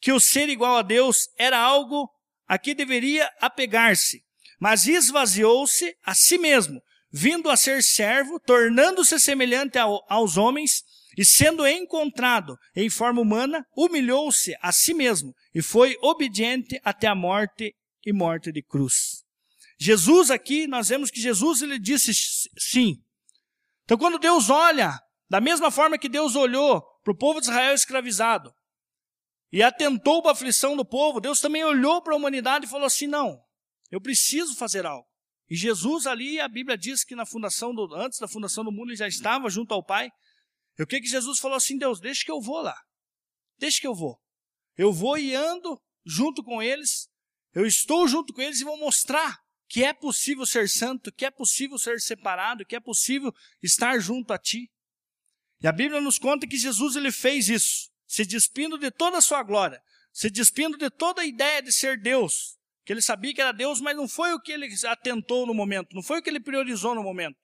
que o ser igual a Deus era algo a que deveria apegar-se, mas esvaziou-se a si mesmo, vindo a ser servo, tornando-se semelhante aos homens, e sendo encontrado em forma humana, humilhou-se a si mesmo e foi obediente até a morte e morte de cruz. Jesus aqui, nós vemos que Jesus ele disse sim. Então quando Deus olha, da mesma forma que Deus olhou para o povo de Israel escravizado e atentou para a aflição do povo, Deus também olhou para a humanidade e falou assim, não, eu preciso fazer algo. E Jesus ali, a Bíblia diz que antes da fundação do mundo ele já estava junto ao Pai. E o que que Jesus falou assim, Deus, deixa que eu vou lá, deixa que eu vou. Eu vou e ando junto com eles, eu estou junto com eles e vou mostrar que é possível ser santo, que é possível ser separado, que é possível estar junto a ti. E a Bíblia nos conta que Jesus ele fez isso, se despindo de toda a sua glória, se despindo de toda a ideia de ser Deus, que ele sabia que era Deus, mas não foi o que ele atentou no momento, não foi o que ele priorizou no momento.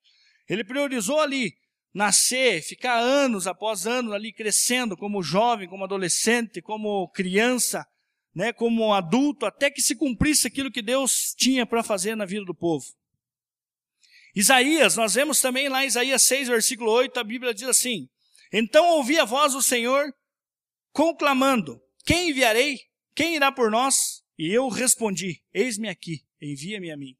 Ele priorizou ali, nascer, ficar anos após anos ali crescendo como jovem, como adolescente, como criança, né, como adulto, até que se cumprisse aquilo que Deus tinha para fazer na vida do povo. Isaías, nós vemos também lá em Isaías 6, versículo 8, a Bíblia diz assim, então ouvi a voz do Senhor conclamando, quem enviarei? Quem irá por nós? E eu respondi, eis-me aqui, envia-me a mim.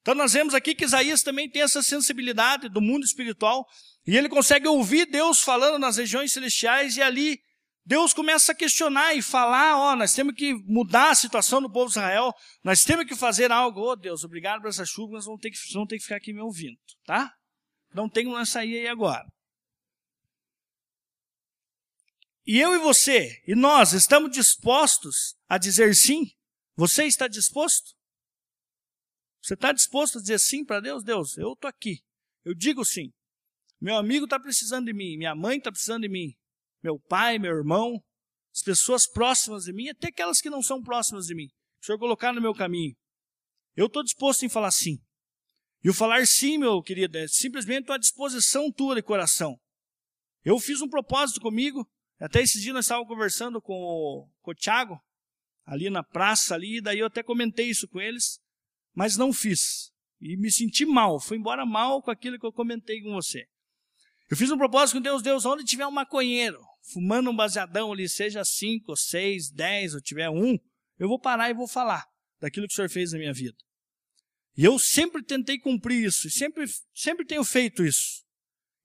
Então nós vemos aqui que Isaías também tem essa sensibilidade do mundo espiritual e ele consegue ouvir Deus falando nas regiões celestiais e ali Deus começa a questionar e falar, ó, nós temos que mudar a situação do povo de Israel, nós temos que fazer algo, ô Deus, obrigado por essa chuva, mas vão ter que ficar aqui me ouvindo, tá? Não tem como nós sair aí agora. E eu e você, e nós, estamos dispostos a dizer sim? Você está disposto? Você está disposto a dizer sim para Deus? Deus, eu estou aqui. Eu digo sim. Meu amigo está precisando de mim. Minha mãe está precisando de mim. Meu pai, meu irmão, as pessoas próximas de mim, até aquelas que não são próximas de mim. O Senhor colocar no meu caminho. Eu estou disposto em falar sim. E o falar sim, meu querido, é simplesmente uma disposição tua de coração. Eu fiz um propósito comigo. Até esse dia nós estávamos conversando com o Thiago, ali na praça, ali, e daí eu até comentei isso com eles, mas não fiz. E me senti mal, fui embora mal com aquilo que eu comentei com você. Eu fiz um propósito com Deus, Deus, onde tiver um maconheiro, fumando um baseadão ali, seja 5, 6, 10, ou tiver um, eu vou parar e vou falar daquilo que o Senhor fez na minha vida. E eu sempre tentei cumprir isso, e sempre tenho feito isso.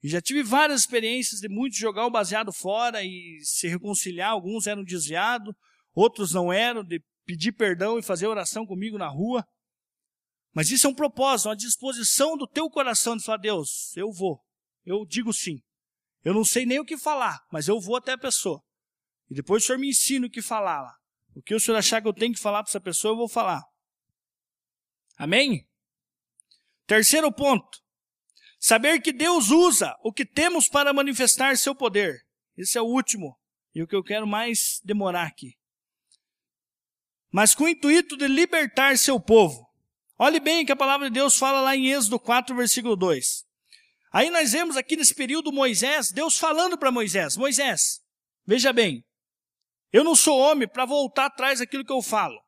E já tive várias experiências de muitos jogar o baseado fora e se reconciliar. Alguns eram desviados, outros não eram, de pedir perdão e fazer oração comigo na rua. Mas isso é um propósito, uma disposição do teu coração de falar, Deus, eu vou, eu digo sim. Eu não sei nem o que falar, mas eu vou até a pessoa. E depois o Senhor me ensina o que falar lá. O que o Senhor achar que eu tenho que falar para essa pessoa, eu vou falar. Amém? Terceiro ponto. Saber que Deus usa o que temos para manifestar seu poder. Esse é o último e o que eu quero mais demorar aqui. Mas com o intuito de libertar seu povo. Olhe bem que a palavra de Deus fala lá em Êxodo 4, versículo 2. Aí nós vemos aqui nesse período Moisés, Deus falando para Moisés. Moisés, veja bem, eu não sou homem para voltar atrás daquilo que eu falo.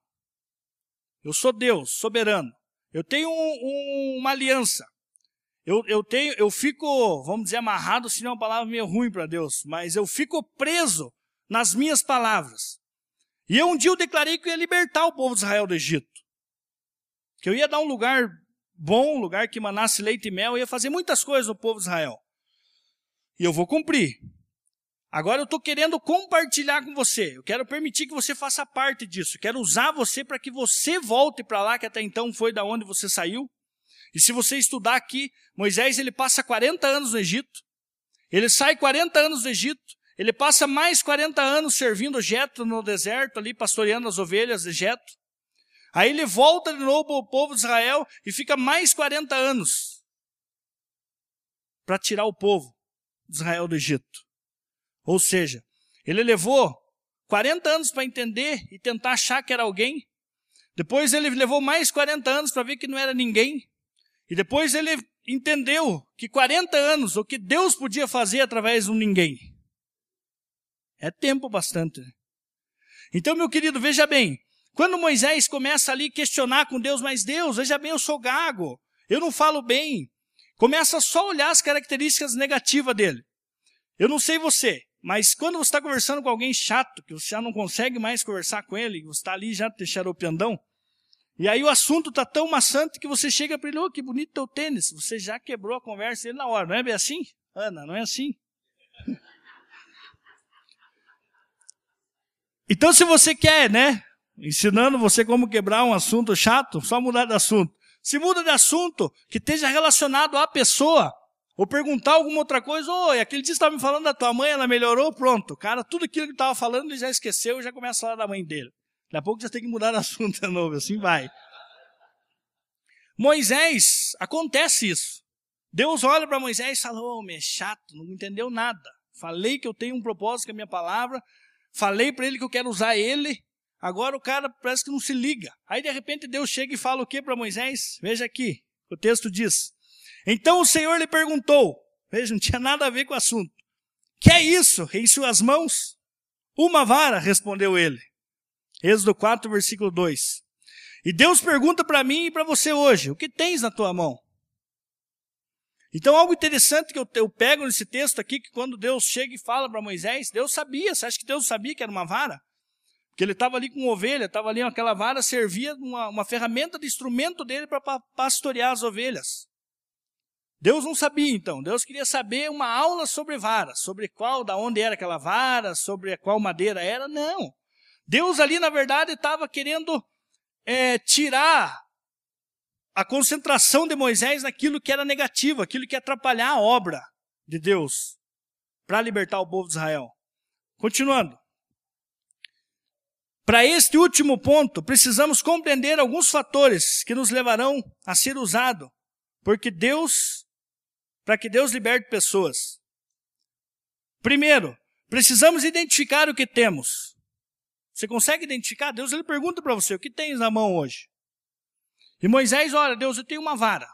Eu sou Deus, soberano. Eu tenho uma aliança. Eu fico, vamos dizer, amarrado, se não é uma palavra meio ruim para Deus, mas eu fico preso nas minhas palavras. E um dia eu declarei que eu ia libertar o povo de Israel do Egito. Que eu ia dar um lugar bom, um lugar que manasse leite e mel, eu ia fazer muitas coisas no povo de Israel. E eu vou cumprir. Agora eu estou querendo compartilhar com você. Eu quero permitir que você faça parte disso. Eu quero usar você para que você volte para lá, que até então foi da onde você saiu. E se você estudar aqui, Moisés ele passa 40 anos no Egito, ele sai 40 anos do Egito, ele passa mais 40 anos servindo Jetro no deserto, ali pastoreando as ovelhas de Jetro. Aí ele volta de novo ao povo de Israel e fica mais 40 anos para tirar o povo de Israel do Egito. Ou seja, ele levou 40 anos para entender e tentar achar que era alguém, depois ele levou mais 40 anos para ver que não era ninguém. E depois ele entendeu que 40 anos, o que Deus podia fazer através de um ninguém. É tempo bastante. Então, meu querido, veja bem. Quando Moisés começa ali a questionar com Deus, mas Deus, veja bem, eu sou gago. Eu não falo bem. Começa só a olhar as características negativas dele. Eu não sei você, mas quando você está conversando com alguém chato, que você já não consegue mais conversar com ele, você está ali já te xaropeandão, e aí o assunto está tão maçante que você chega para ele, oh, que bonito teu tênis. Você já quebrou a conversa dele na hora, não é bem assim? Ana, não é assim? Então se você quer, né, ensinando você como quebrar um assunto chato, só mudar de assunto. Se muda de assunto que esteja relacionado à pessoa, ou perguntar alguma outra coisa, oh, aquele dia você estava me falando da tua mãe, ela melhorou, pronto. Cara, tudo aquilo que estava falando ele já esqueceu e já começa a falar da mãe dele. Daqui a pouco já tem que mudar de assunto de novo, assim vai. Moisés, acontece isso. Deus olha para Moisés e fala, ô, homem, é chato, não entendeu nada. Falei que eu tenho um propósito com a minha palavra, falei para ele que eu quero usar ele, agora o cara parece que não se liga. Aí de repente Deus chega e fala o que para Moisés? Veja aqui, o texto diz. Então o Senhor lhe perguntou, veja, não tinha nada a ver com o assunto. Que é isso em suas mãos? Uma vara, respondeu ele. Êxodo 4, versículo 2. E Deus pergunta para mim e para você hoje, o que tens na tua mão? Então algo interessante que eu pego nesse texto aqui, que quando Deus chega e fala para Moisés, Deus sabia, você acha que Deus sabia que era uma vara? Porque ele estava ali com ovelha, estava ali aquela vara, servia uma ferramenta de instrumento dele para pastorear as ovelhas. Deus não sabia então, Deus queria saber uma aula sobre vara, sobre qual, da onde era aquela vara, sobre qual madeira era, não. Deus ali, na verdade, estava querendo tirar a concentração de Moisés naquilo que era negativo, aquilo que ia atrapalhar a obra de Deus para libertar o povo de Israel. Continuando. Para este último ponto, precisamos compreender alguns fatores que nos levarão a ser usado, para que Deus liberte pessoas. Primeiro, precisamos identificar o que temos. Você consegue identificar? Deus ele pergunta para você, o que tens na mão hoje? E Moisés, olha, Deus, eu tenho uma vara.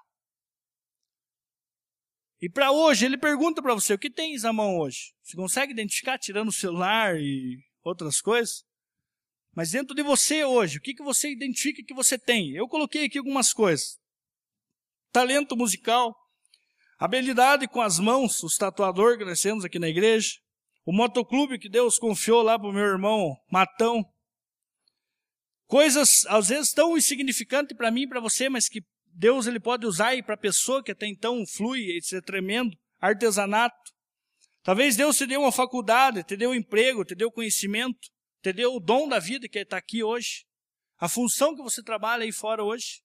E para hoje, ele pergunta para você, o que tens na mão hoje? Você consegue identificar tirando o celular e outras coisas? Mas dentro de você hoje, o que, que você identifica que você tem? Eu coloquei aqui algumas coisas. Talento musical, habilidade com as mãos, os tatuadores que nós temos aqui na igreja, o motoclube que Deus confiou lá para o meu irmão Matão. Coisas, às vezes, tão insignificantes para mim e para você, mas que Deus ele pode usar e para a pessoa que até então flui, isso é tremendo, artesanato. Talvez Deus te deu uma faculdade, te deu um emprego, te deu conhecimento. Te deu o dom da vida que está aqui hoje, a função que você trabalha aí fora hoje.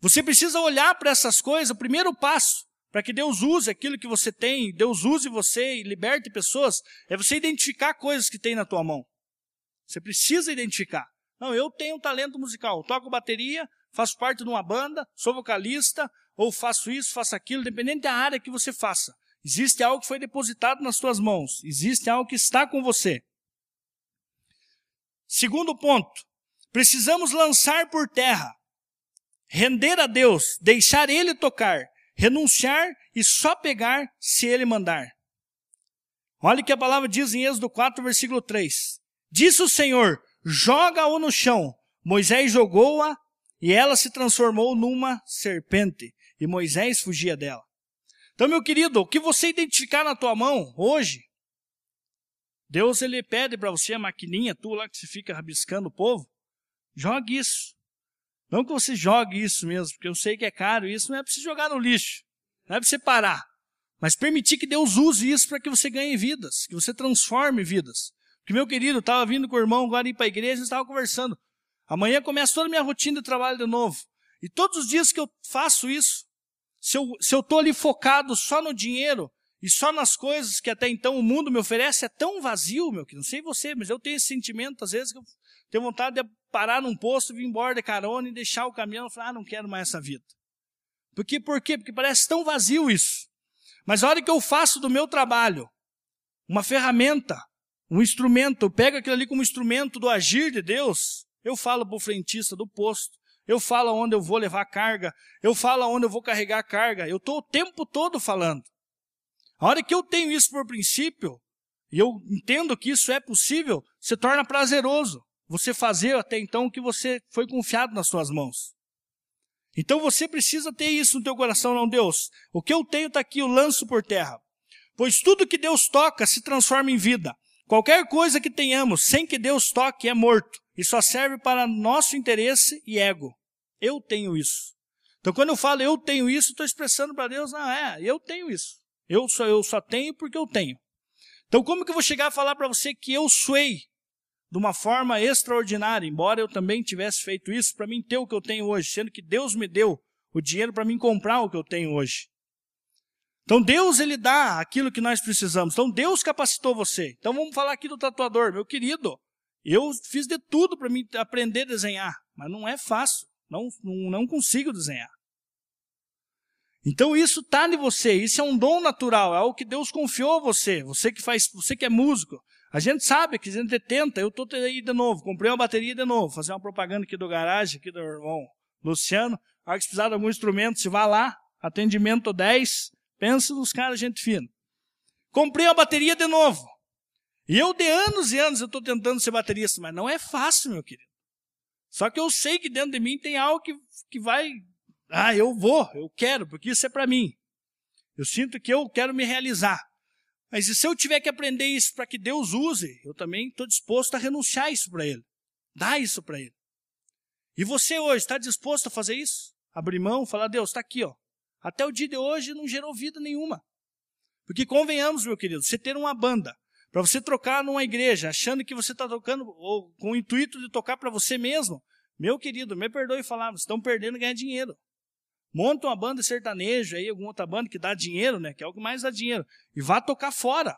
Você precisa olhar para essas coisas, o primeiro passo para que Deus use aquilo que você tem, Deus use você e liberte pessoas, é você identificar coisas que tem na tua mão. Você precisa identificar. Não, eu tenho um talento musical, eu toco bateria, faço parte de uma banda, sou vocalista, ou faço isso, faço aquilo, dependendo da área que você faça. Existe algo que foi depositado nas suas mãos, existe algo que está com você. Segundo ponto, precisamos lançar por terra, render a Deus, deixar Ele tocar, renunciar e só pegar se Ele mandar. Olha o que a palavra diz em Êxodo 4, versículo 3. Disse o Senhor, joga-o no chão. Moisés jogou-a e ela se transformou numa serpente. E Moisés fugia dela. Então, meu querido, o que você identificar na tua mão hoje, Deus ele pede para você a maquininha, tu lá que você fica rabiscando o povo, jogue isso. Não que você jogue isso mesmo, porque eu sei que é caro isso, não é para você jogar no lixo, não é para você parar. Mas permitir que Deus use isso para que você ganhe vidas, que você transforme vidas. Porque meu querido, eu estava vindo com o irmão agora ir para a igreja e estava conversando. Amanhã começa toda a minha rotina de trabalho de novo. E todos os dias que eu faço isso, se eu estou ali focado só no dinheiro, e só nas coisas que até então o mundo me oferece é tão vazio, meu querido. Não sei você, mas eu tenho esse sentimento, às vezes, que eu tenho vontade de parar num posto, vir embora de carona e deixar o caminhão e falar, ah, não quero mais essa vida. Por quê? Porque parece tão vazio isso. Mas a hora que eu faço do meu trabalho uma ferramenta, um instrumento, eu pego aquilo ali como instrumento do agir de Deus, eu falo para o frentista do posto, eu falo onde eu vou levar carga, eu falo onde eu vou carregar carga, eu estou o tempo todo falando. A hora que eu tenho isso por princípio, e eu entendo que isso é possível, se torna prazeroso você fazer até então o que você foi confiado nas suas mãos. Então você precisa ter isso no teu coração, não, Deus. O que eu tenho está aqui, eu lanço por terra. Pois tudo que Deus toca se transforma em vida. Qualquer coisa que tenhamos, sem que Deus toque, é morto. E só serve para nosso interesse e ego. Eu tenho isso. Então quando eu falo eu tenho isso, estou expressando para Deus, eu tenho isso. Eu só tenho porque eu tenho. Então, como que eu vou chegar a falar para você que eu suei de uma forma extraordinária, embora eu também tivesse feito isso, para mim ter o que eu tenho hoje, sendo que Deus me deu o dinheiro para mim comprar o que eu tenho hoje. Então, Deus ele dá aquilo que nós precisamos. Então, Deus capacitou você. Então, vamos falar aqui do tatuador. Meu querido, eu fiz de tudo para mim aprender a desenhar, mas não é fácil, não consigo desenhar. Então isso está em você, isso é um dom natural, é algo que Deus confiou a você, você que é músico. A gente sabe que a gente tenta, eu estou aí de novo, comprei uma bateria de novo, fazer uma propaganda aqui do garagem, aqui do irmão Luciano, a hora que precisar de algum instrumento, se vá lá, atendimento 10, pensa nos caras, gente fina. Comprei uma bateria de novo, e eu de anos e anos eu estou tentando ser baterista, mas não é fácil, meu querido. Só que eu sei que dentro de mim tem algo que vai... eu quero, porque isso é para mim. Eu sinto que eu quero me realizar. Mas e se eu tiver que aprender isso para que Deus use, eu também estou disposto a renunciar isso para Ele. Dar isso para Ele. E você hoje, está disposto a fazer isso? Abrir mão, falar, Deus, está aqui, ó. Até o dia de hoje não gerou vida nenhuma. Porque convenhamos, meu querido, você ter uma banda, para você trocar numa igreja, achando que você está tocando, ou com o intuito de tocar para você mesmo, meu querido, me perdoe falar, vocês estão perdendo ganhar dinheiro. Monta uma banda sertanejo aí, alguma outra banda que dá dinheiro, né? Que é o que mais dá dinheiro. E vá tocar fora.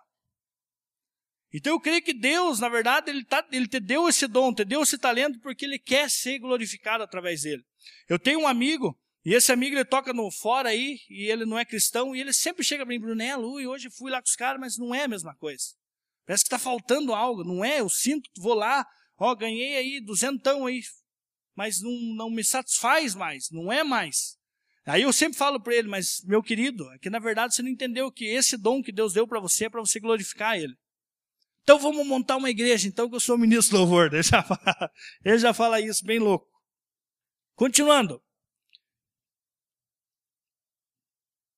Então eu creio que Deus, na verdade, ele te deu esse dom, te deu esse talento porque ele quer ser glorificado através dele. Eu tenho um amigo, e esse amigo ele toca no fora aí, e ele não é cristão, e ele sempre chega para mim, Brunello, e hoje fui lá com os caras, mas não é a mesma coisa. Parece que está faltando algo, não é? Eu sinto, vou lá, ó, ganhei aí duzentão aí, mas não me satisfaz mais, não é mais. Aí eu sempre falo para ele, mas meu querido, é que na verdade você não entendeu que esse dom que Deus deu para você é para você glorificar ele. Então vamos montar uma igreja, então, que eu sou ministro do louvor. Ele já fala isso, bem louco. Continuando.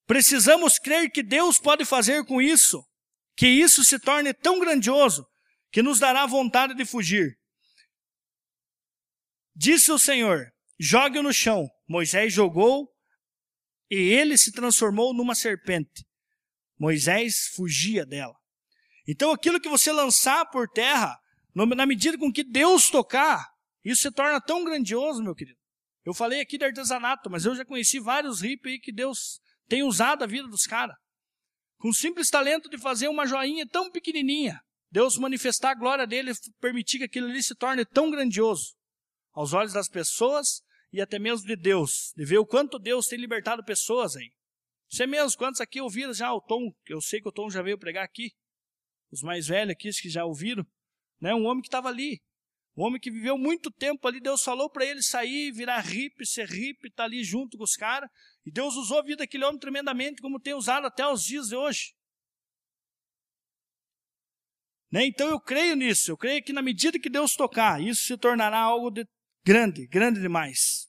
Precisamos crer que Deus pode fazer com isso, que isso se torne tão grandioso, que nos dará vontade de fugir. Disse o Senhor, jogue-o no chão. Moisés jogou e ele se transformou numa serpente. Moisés fugia dela. Então aquilo que você lançar por terra, na medida com que Deus tocar, isso se torna tão grandioso, meu querido. Eu falei aqui de artesanato, mas eu já conheci vários hippies aí que Deus tem usado a vida dos caras. Com o simples talento de fazer uma joinha tão pequenininha, Deus manifestar a glória dele, permitir que aquilo ali se torne tão grandioso aos olhos das pessoas e até mesmo de Deus, de ver o quanto Deus tem libertado pessoas aí. Você mesmo, quantos aqui ouviram já o Tom? Eu sei que o Tom já veio pregar aqui. Os mais velhos aqui, os que já ouviram, né? Um homem que estava ali, um homem que viveu muito tempo ali, Deus falou para ele sair, virar hippie, ser hippie, estar ali junto com os caras, e Deus usou a vida daquele homem tremendamente, como tem usado até os dias de hoje. Né? Então eu creio nisso, eu creio que na medida que Deus tocar, isso se tornará algo de grande, grande demais.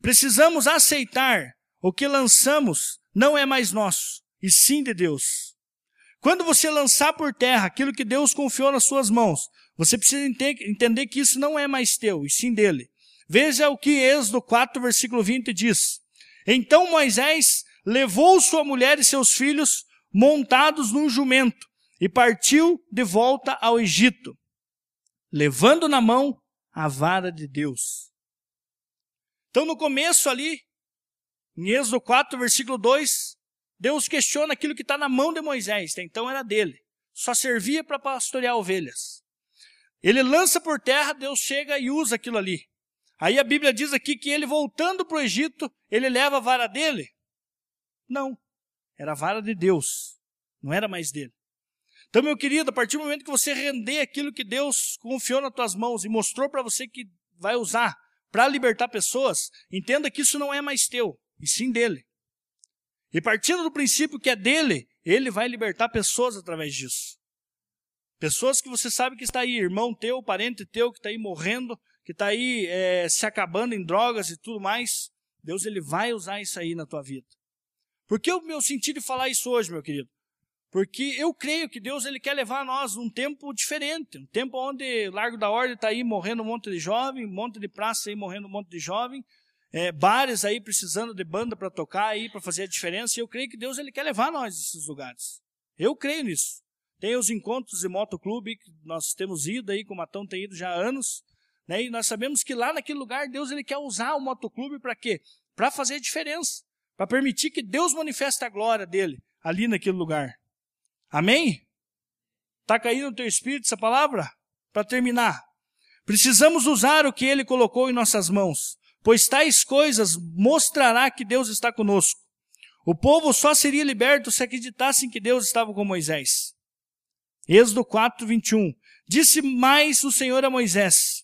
Precisamos aceitar o que lançamos não é mais nosso, e sim de Deus. Quando você lançar por terra aquilo que Deus confiou nas suas mãos, você precisa entender que isso não é mais teu, e sim dele. Veja o que Êxodo 4, versículo 20 diz. Então Moisés levou sua mulher e seus filhos montados num jumento e partiu de volta ao Egito, levando na mão a vara de Deus. Então no começo ali, em Êxodo 4, versículo 2, Deus questiona aquilo que está na mão de Moisés, então era dele, só servia para pastorear ovelhas. Ele lança por terra, Deus chega e usa aquilo ali. Aí a Bíblia diz aqui que ele voltando para o Egito, ele leva a vara dele? Não, era a vara de Deus, não era mais dele. Então meu querido, a partir do momento que você render aquilo que Deus confiou nas tuas mãos e mostrou para você que vai usar para libertar pessoas, entenda que isso não é mais teu, e sim dele. E partindo do princípio que é dele, ele vai libertar pessoas através disso. Pessoas que você sabe que está aí, irmão teu, parente teu, que está aí morrendo, que está aí se acabando em drogas e tudo mais. Deus ele vai usar isso aí na tua vida. Por que o meu sentido de falar isso hoje, meu querido? Porque eu creio que Deus ele quer levar nós num tempo diferente. Um tempo onde Largo da Ordem está aí morrendo um monte de jovem, um monte de praça aí morrendo um monte de jovem. Bares aí precisando de banda para tocar aí, para fazer a diferença, e eu creio que Deus ele quer levar nós a esses lugares. Eu creio nisso. Tem os encontros de motoclube que nós temos ido aí, que o Matão tem ido já há anos, né? E nós sabemos que lá naquele lugar Deus ele quer usar o motoclube para quê? Para fazer a diferença, para permitir que Deus manifeste a glória dele ali naquele lugar. Amém? Está caindo no teu espírito essa palavra? Para terminar, precisamos usar o que ele colocou em nossas mãos, pois tais coisas mostrará que Deus está conosco. O povo só seria liberto se acreditassem que Deus estava com Moisés. Êxodo 4, 21. Disse mais o Senhor a Moisés,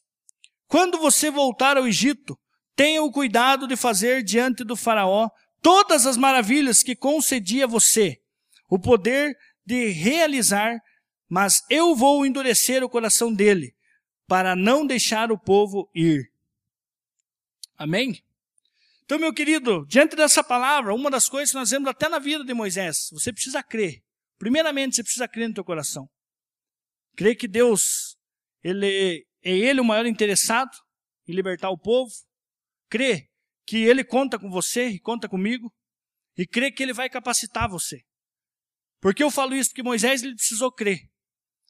quando você voltar ao Egito, tenha o cuidado de fazer diante do faraó todas as maravilhas que concedi a você, o poder de realizar, mas eu vou endurecer o coração dele, para não deixar o povo ir. Amém? Então, meu querido, diante dessa palavra, uma das coisas que nós vemos até na vida de Moisés, você precisa crer. Primeiramente, você precisa crer no teu coração. Crer que Deus, ele é o maior interessado em libertar o povo. Crer que ele conta com você e conta comigo. E crer que ele vai capacitar você. Por que eu falo isso? Porque Moisés ele precisou crer.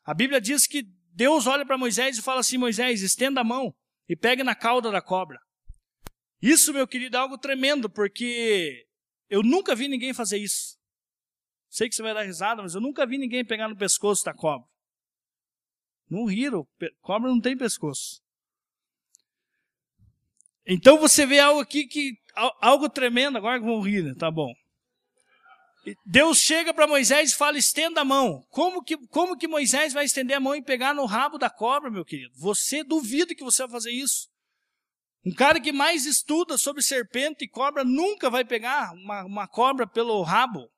A Bíblia diz que Deus olha para Moisés e fala assim, Moisés, estenda a mão e pegue na cauda da cobra. Isso, meu querido, é algo tremendo, porque eu nunca vi ninguém fazer isso. Sei que você vai dar risada, mas eu nunca vi ninguém pegar no pescoço da cobra. Não riram, cobra não tem pescoço. Então você vê algo aqui, que algo tremendo, agora que vão rir, né? Tá bom. Deus chega para Moisés e fala, estenda a mão. Como que Moisés vai estender a mão e pegar no rabo da cobra, meu querido? Você duvida que você vai fazer isso. Um cara que mais estuda sobre serpente e cobra nunca vai pegar uma cobra pelo rabo.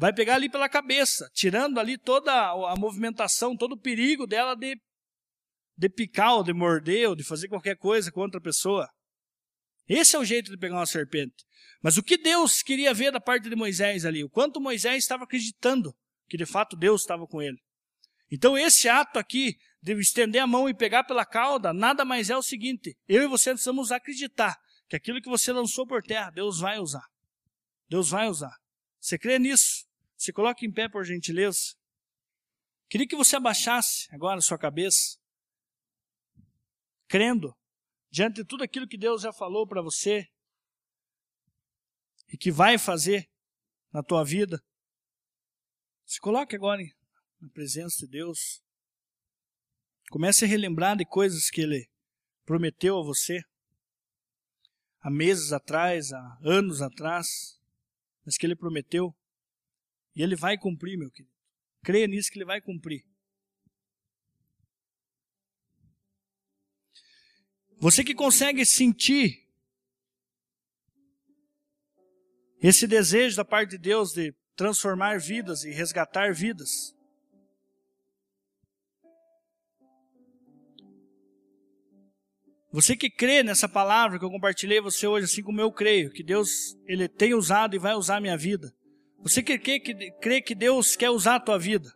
Vai pegar ali pela cabeça, tirando ali toda a movimentação, todo o perigo dela de picar, ou de morder, ou de fazer qualquer coisa com outra pessoa. Esse é o jeito de pegar uma serpente. Mas o que Deus queria ver da parte de Moisés ali? O quanto Moisés estava acreditando que de fato Deus estava com ele. Então esse ato aqui de estender a mão e pegar pela cauda, nada mais é o seguinte: eu e você precisamos acreditar que aquilo que você lançou por terra, Deus vai usar. Deus vai usar. Você crê nisso? Se coloque em pé, por gentileza. Queria que você abaixasse agora a sua cabeça, crendo diante de tudo aquilo que Deus já falou para você e que vai fazer na tua vida. Se coloque agora na presença de Deus. Comece a relembrar de coisas que Ele prometeu a você há meses atrás, há anos atrás, mas que Ele prometeu e Ele vai cumprir, meu querido. Creia nisso, que Ele vai cumprir. Você que consegue sentir esse desejo da parte de Deus de transformar vidas e resgatar vidas, você que crê nessa palavra que eu compartilhei você hoje, assim como eu creio, que Deus Ele tem usado e vai usar a minha vida, você que crê que Deus quer usar a tua vida,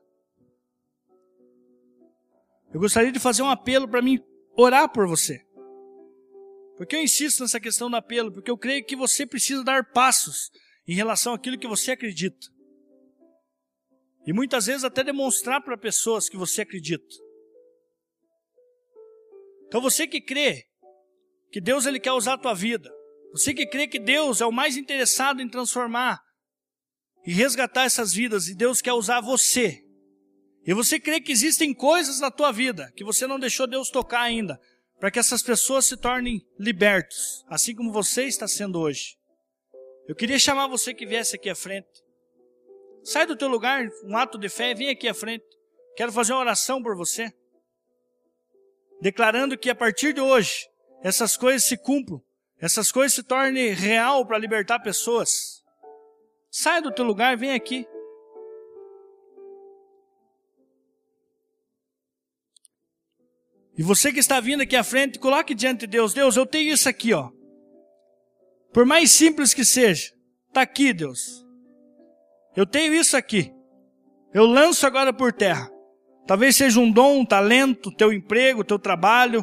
eu gostaria de fazer um apelo para mim orar por você. Porque eu insisto nessa questão do apelo, porque eu creio que você precisa dar passos em relação àquilo que você acredita. E muitas vezes até demonstrar para pessoas que você acredita. Então você que crê que Deus Ele quer usar a tua vida, você que crê que Deus é o mais interessado em transformar e resgatar essas vidas, e Deus quer usar você, e você crê que existem coisas na tua vida que você não deixou Deus tocar ainda, para que essas pessoas se tornem libertos, assim como você está sendo hoje. Eu queria chamar você que viesse aqui à frente. Sai do teu lugar, um ato de fé, vem aqui à frente. Quero fazer uma oração por você, declarando que a partir de hoje, essas coisas se cumpram, essas coisas se tornem real para libertar pessoas. Sai do teu lugar, vem aqui. E você que está vindo aqui à frente, coloque diante de Deus: Deus, eu tenho isso aqui, ó. Por mais simples que seja, está aqui, Deus. Eu tenho isso aqui. Eu lanço agora por terra. Talvez seja um dom, um talento, teu emprego, teu trabalho.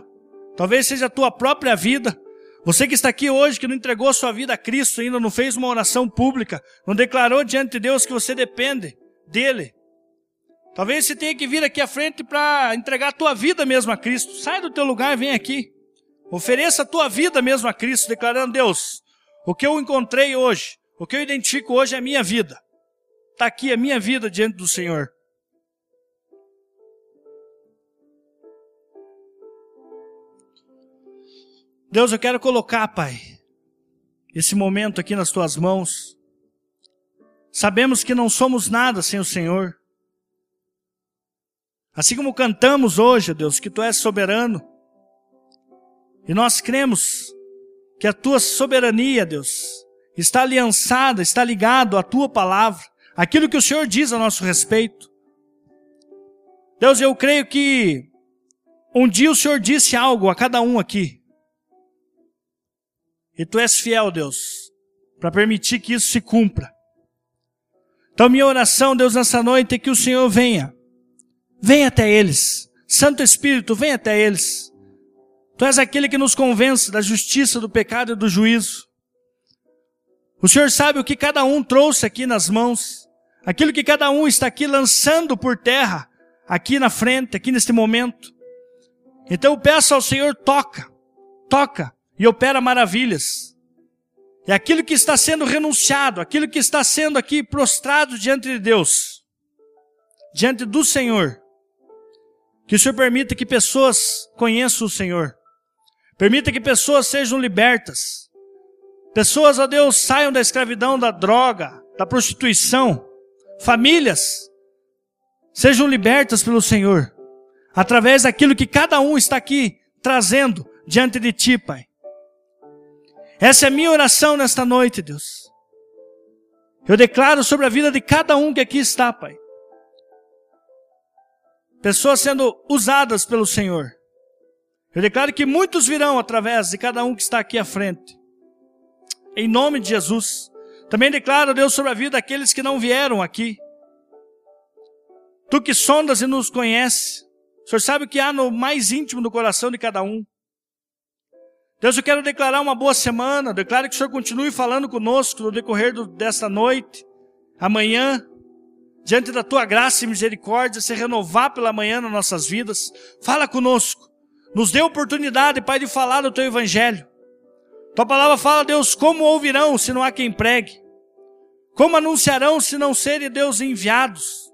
Talvez seja a tua própria vida. Você que está aqui hoje, que não entregou sua vida a Cristo ainda, não fez uma oração pública, não declarou diante de Deus que você depende dEle. Talvez você tenha que vir aqui à frente para entregar a tua vida mesmo a Cristo. Sai do teu lugar e vem aqui. Ofereça a tua vida mesmo a Cristo, declarando: Deus, o que eu encontrei hoje, o que eu identifico hoje é a minha vida. Está aqui a minha vida diante do Senhor. Deus, eu quero colocar, Pai, esse momento aqui nas tuas mãos. Sabemos que não somos nada sem o Senhor. Assim como cantamos hoje, Deus, que Tu és soberano, e nós cremos que a Tua soberania, Deus, está aliançada, está ligado à Tua palavra, aquilo que o Senhor diz a nosso respeito. Deus, eu creio que um dia o Senhor disse algo a cada um aqui, e Tu és fiel, Deus, para permitir que isso se cumpra. Então minha oração, Deus, nessa noite é que o Senhor venha. Vem até eles, Santo Espírito, vem até eles. Tu és aquele que nos convence da justiça, do pecado e do juízo. O Senhor sabe o que cada um trouxe aqui nas mãos, aquilo que cada um está aqui lançando por terra, aqui na frente, aqui neste momento. Então eu peço ao Senhor: toca e opera maravilhas. É aquilo que está sendo renunciado, aquilo que está sendo aqui prostrado diante de Deus, diante do Senhor. Que o Senhor permita que pessoas conheçam o Senhor. Permita que pessoas sejam libertas. Pessoas, ó Deus, saiam da escravidão, da droga, da prostituição. Famílias sejam libertas pelo Senhor, através daquilo que cada um está aqui trazendo diante de Ti, Pai. Essa é a minha oração nesta noite, Deus. Eu declaro sobre a vida de cada um que aqui está, Pai. Pessoas sendo usadas pelo Senhor. Eu declaro que muitos virão através de cada um que está aqui à frente. Em nome de Jesus. Também declaro, Deus, sobre a vida daqueles que não vieram aqui. Tu que sondas e nos conheces. O Senhor sabe o que há no mais íntimo do coração de cada um. Deus, eu quero declarar uma boa semana. Eu declaro que o Senhor continue falando conosco no decorrer desta noite, amanhã, diante da Tua graça e misericórdia, se renovar pela manhã nas nossas vidas. Fala conosco. Nos dê oportunidade, Pai, de falar do Teu Evangelho. Tua palavra fala, Deus, como ouvirão se não há quem pregue? Como anunciarão se não serem, Deus, enviados?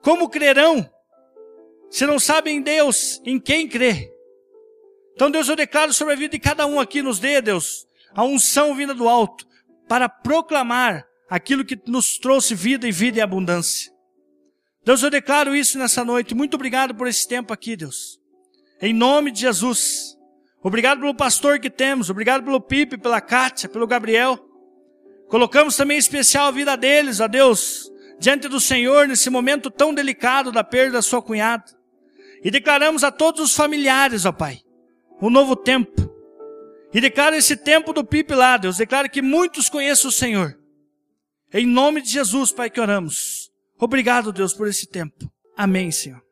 Como crerão se não sabem, Deus, em quem crer? Então, Deus, eu declaro sobre a vida de cada um aqui, nos dê, Deus, a unção vinda do alto para proclamar aquilo que nos trouxe vida e abundância. Deus, eu declaro isso nessa noite. Muito obrigado por esse tempo aqui, Deus. Em nome de Jesus. Obrigado pelo pastor que temos. Obrigado pelo Pipe, pela Kátia, pelo Gabriel. Colocamos também em especial a vida deles, ó Deus, diante do Senhor, nesse momento tão delicado da perda da sua cunhada. E declaramos a todos os familiares, ó Pai, um novo tempo. E declaro esse tempo do Pipe lá, Deus. Declaro que muitos conheçam o Senhor. Em nome de Jesus, Pai, que oramos. Obrigado, Deus, por esse tempo. Amém, Senhor.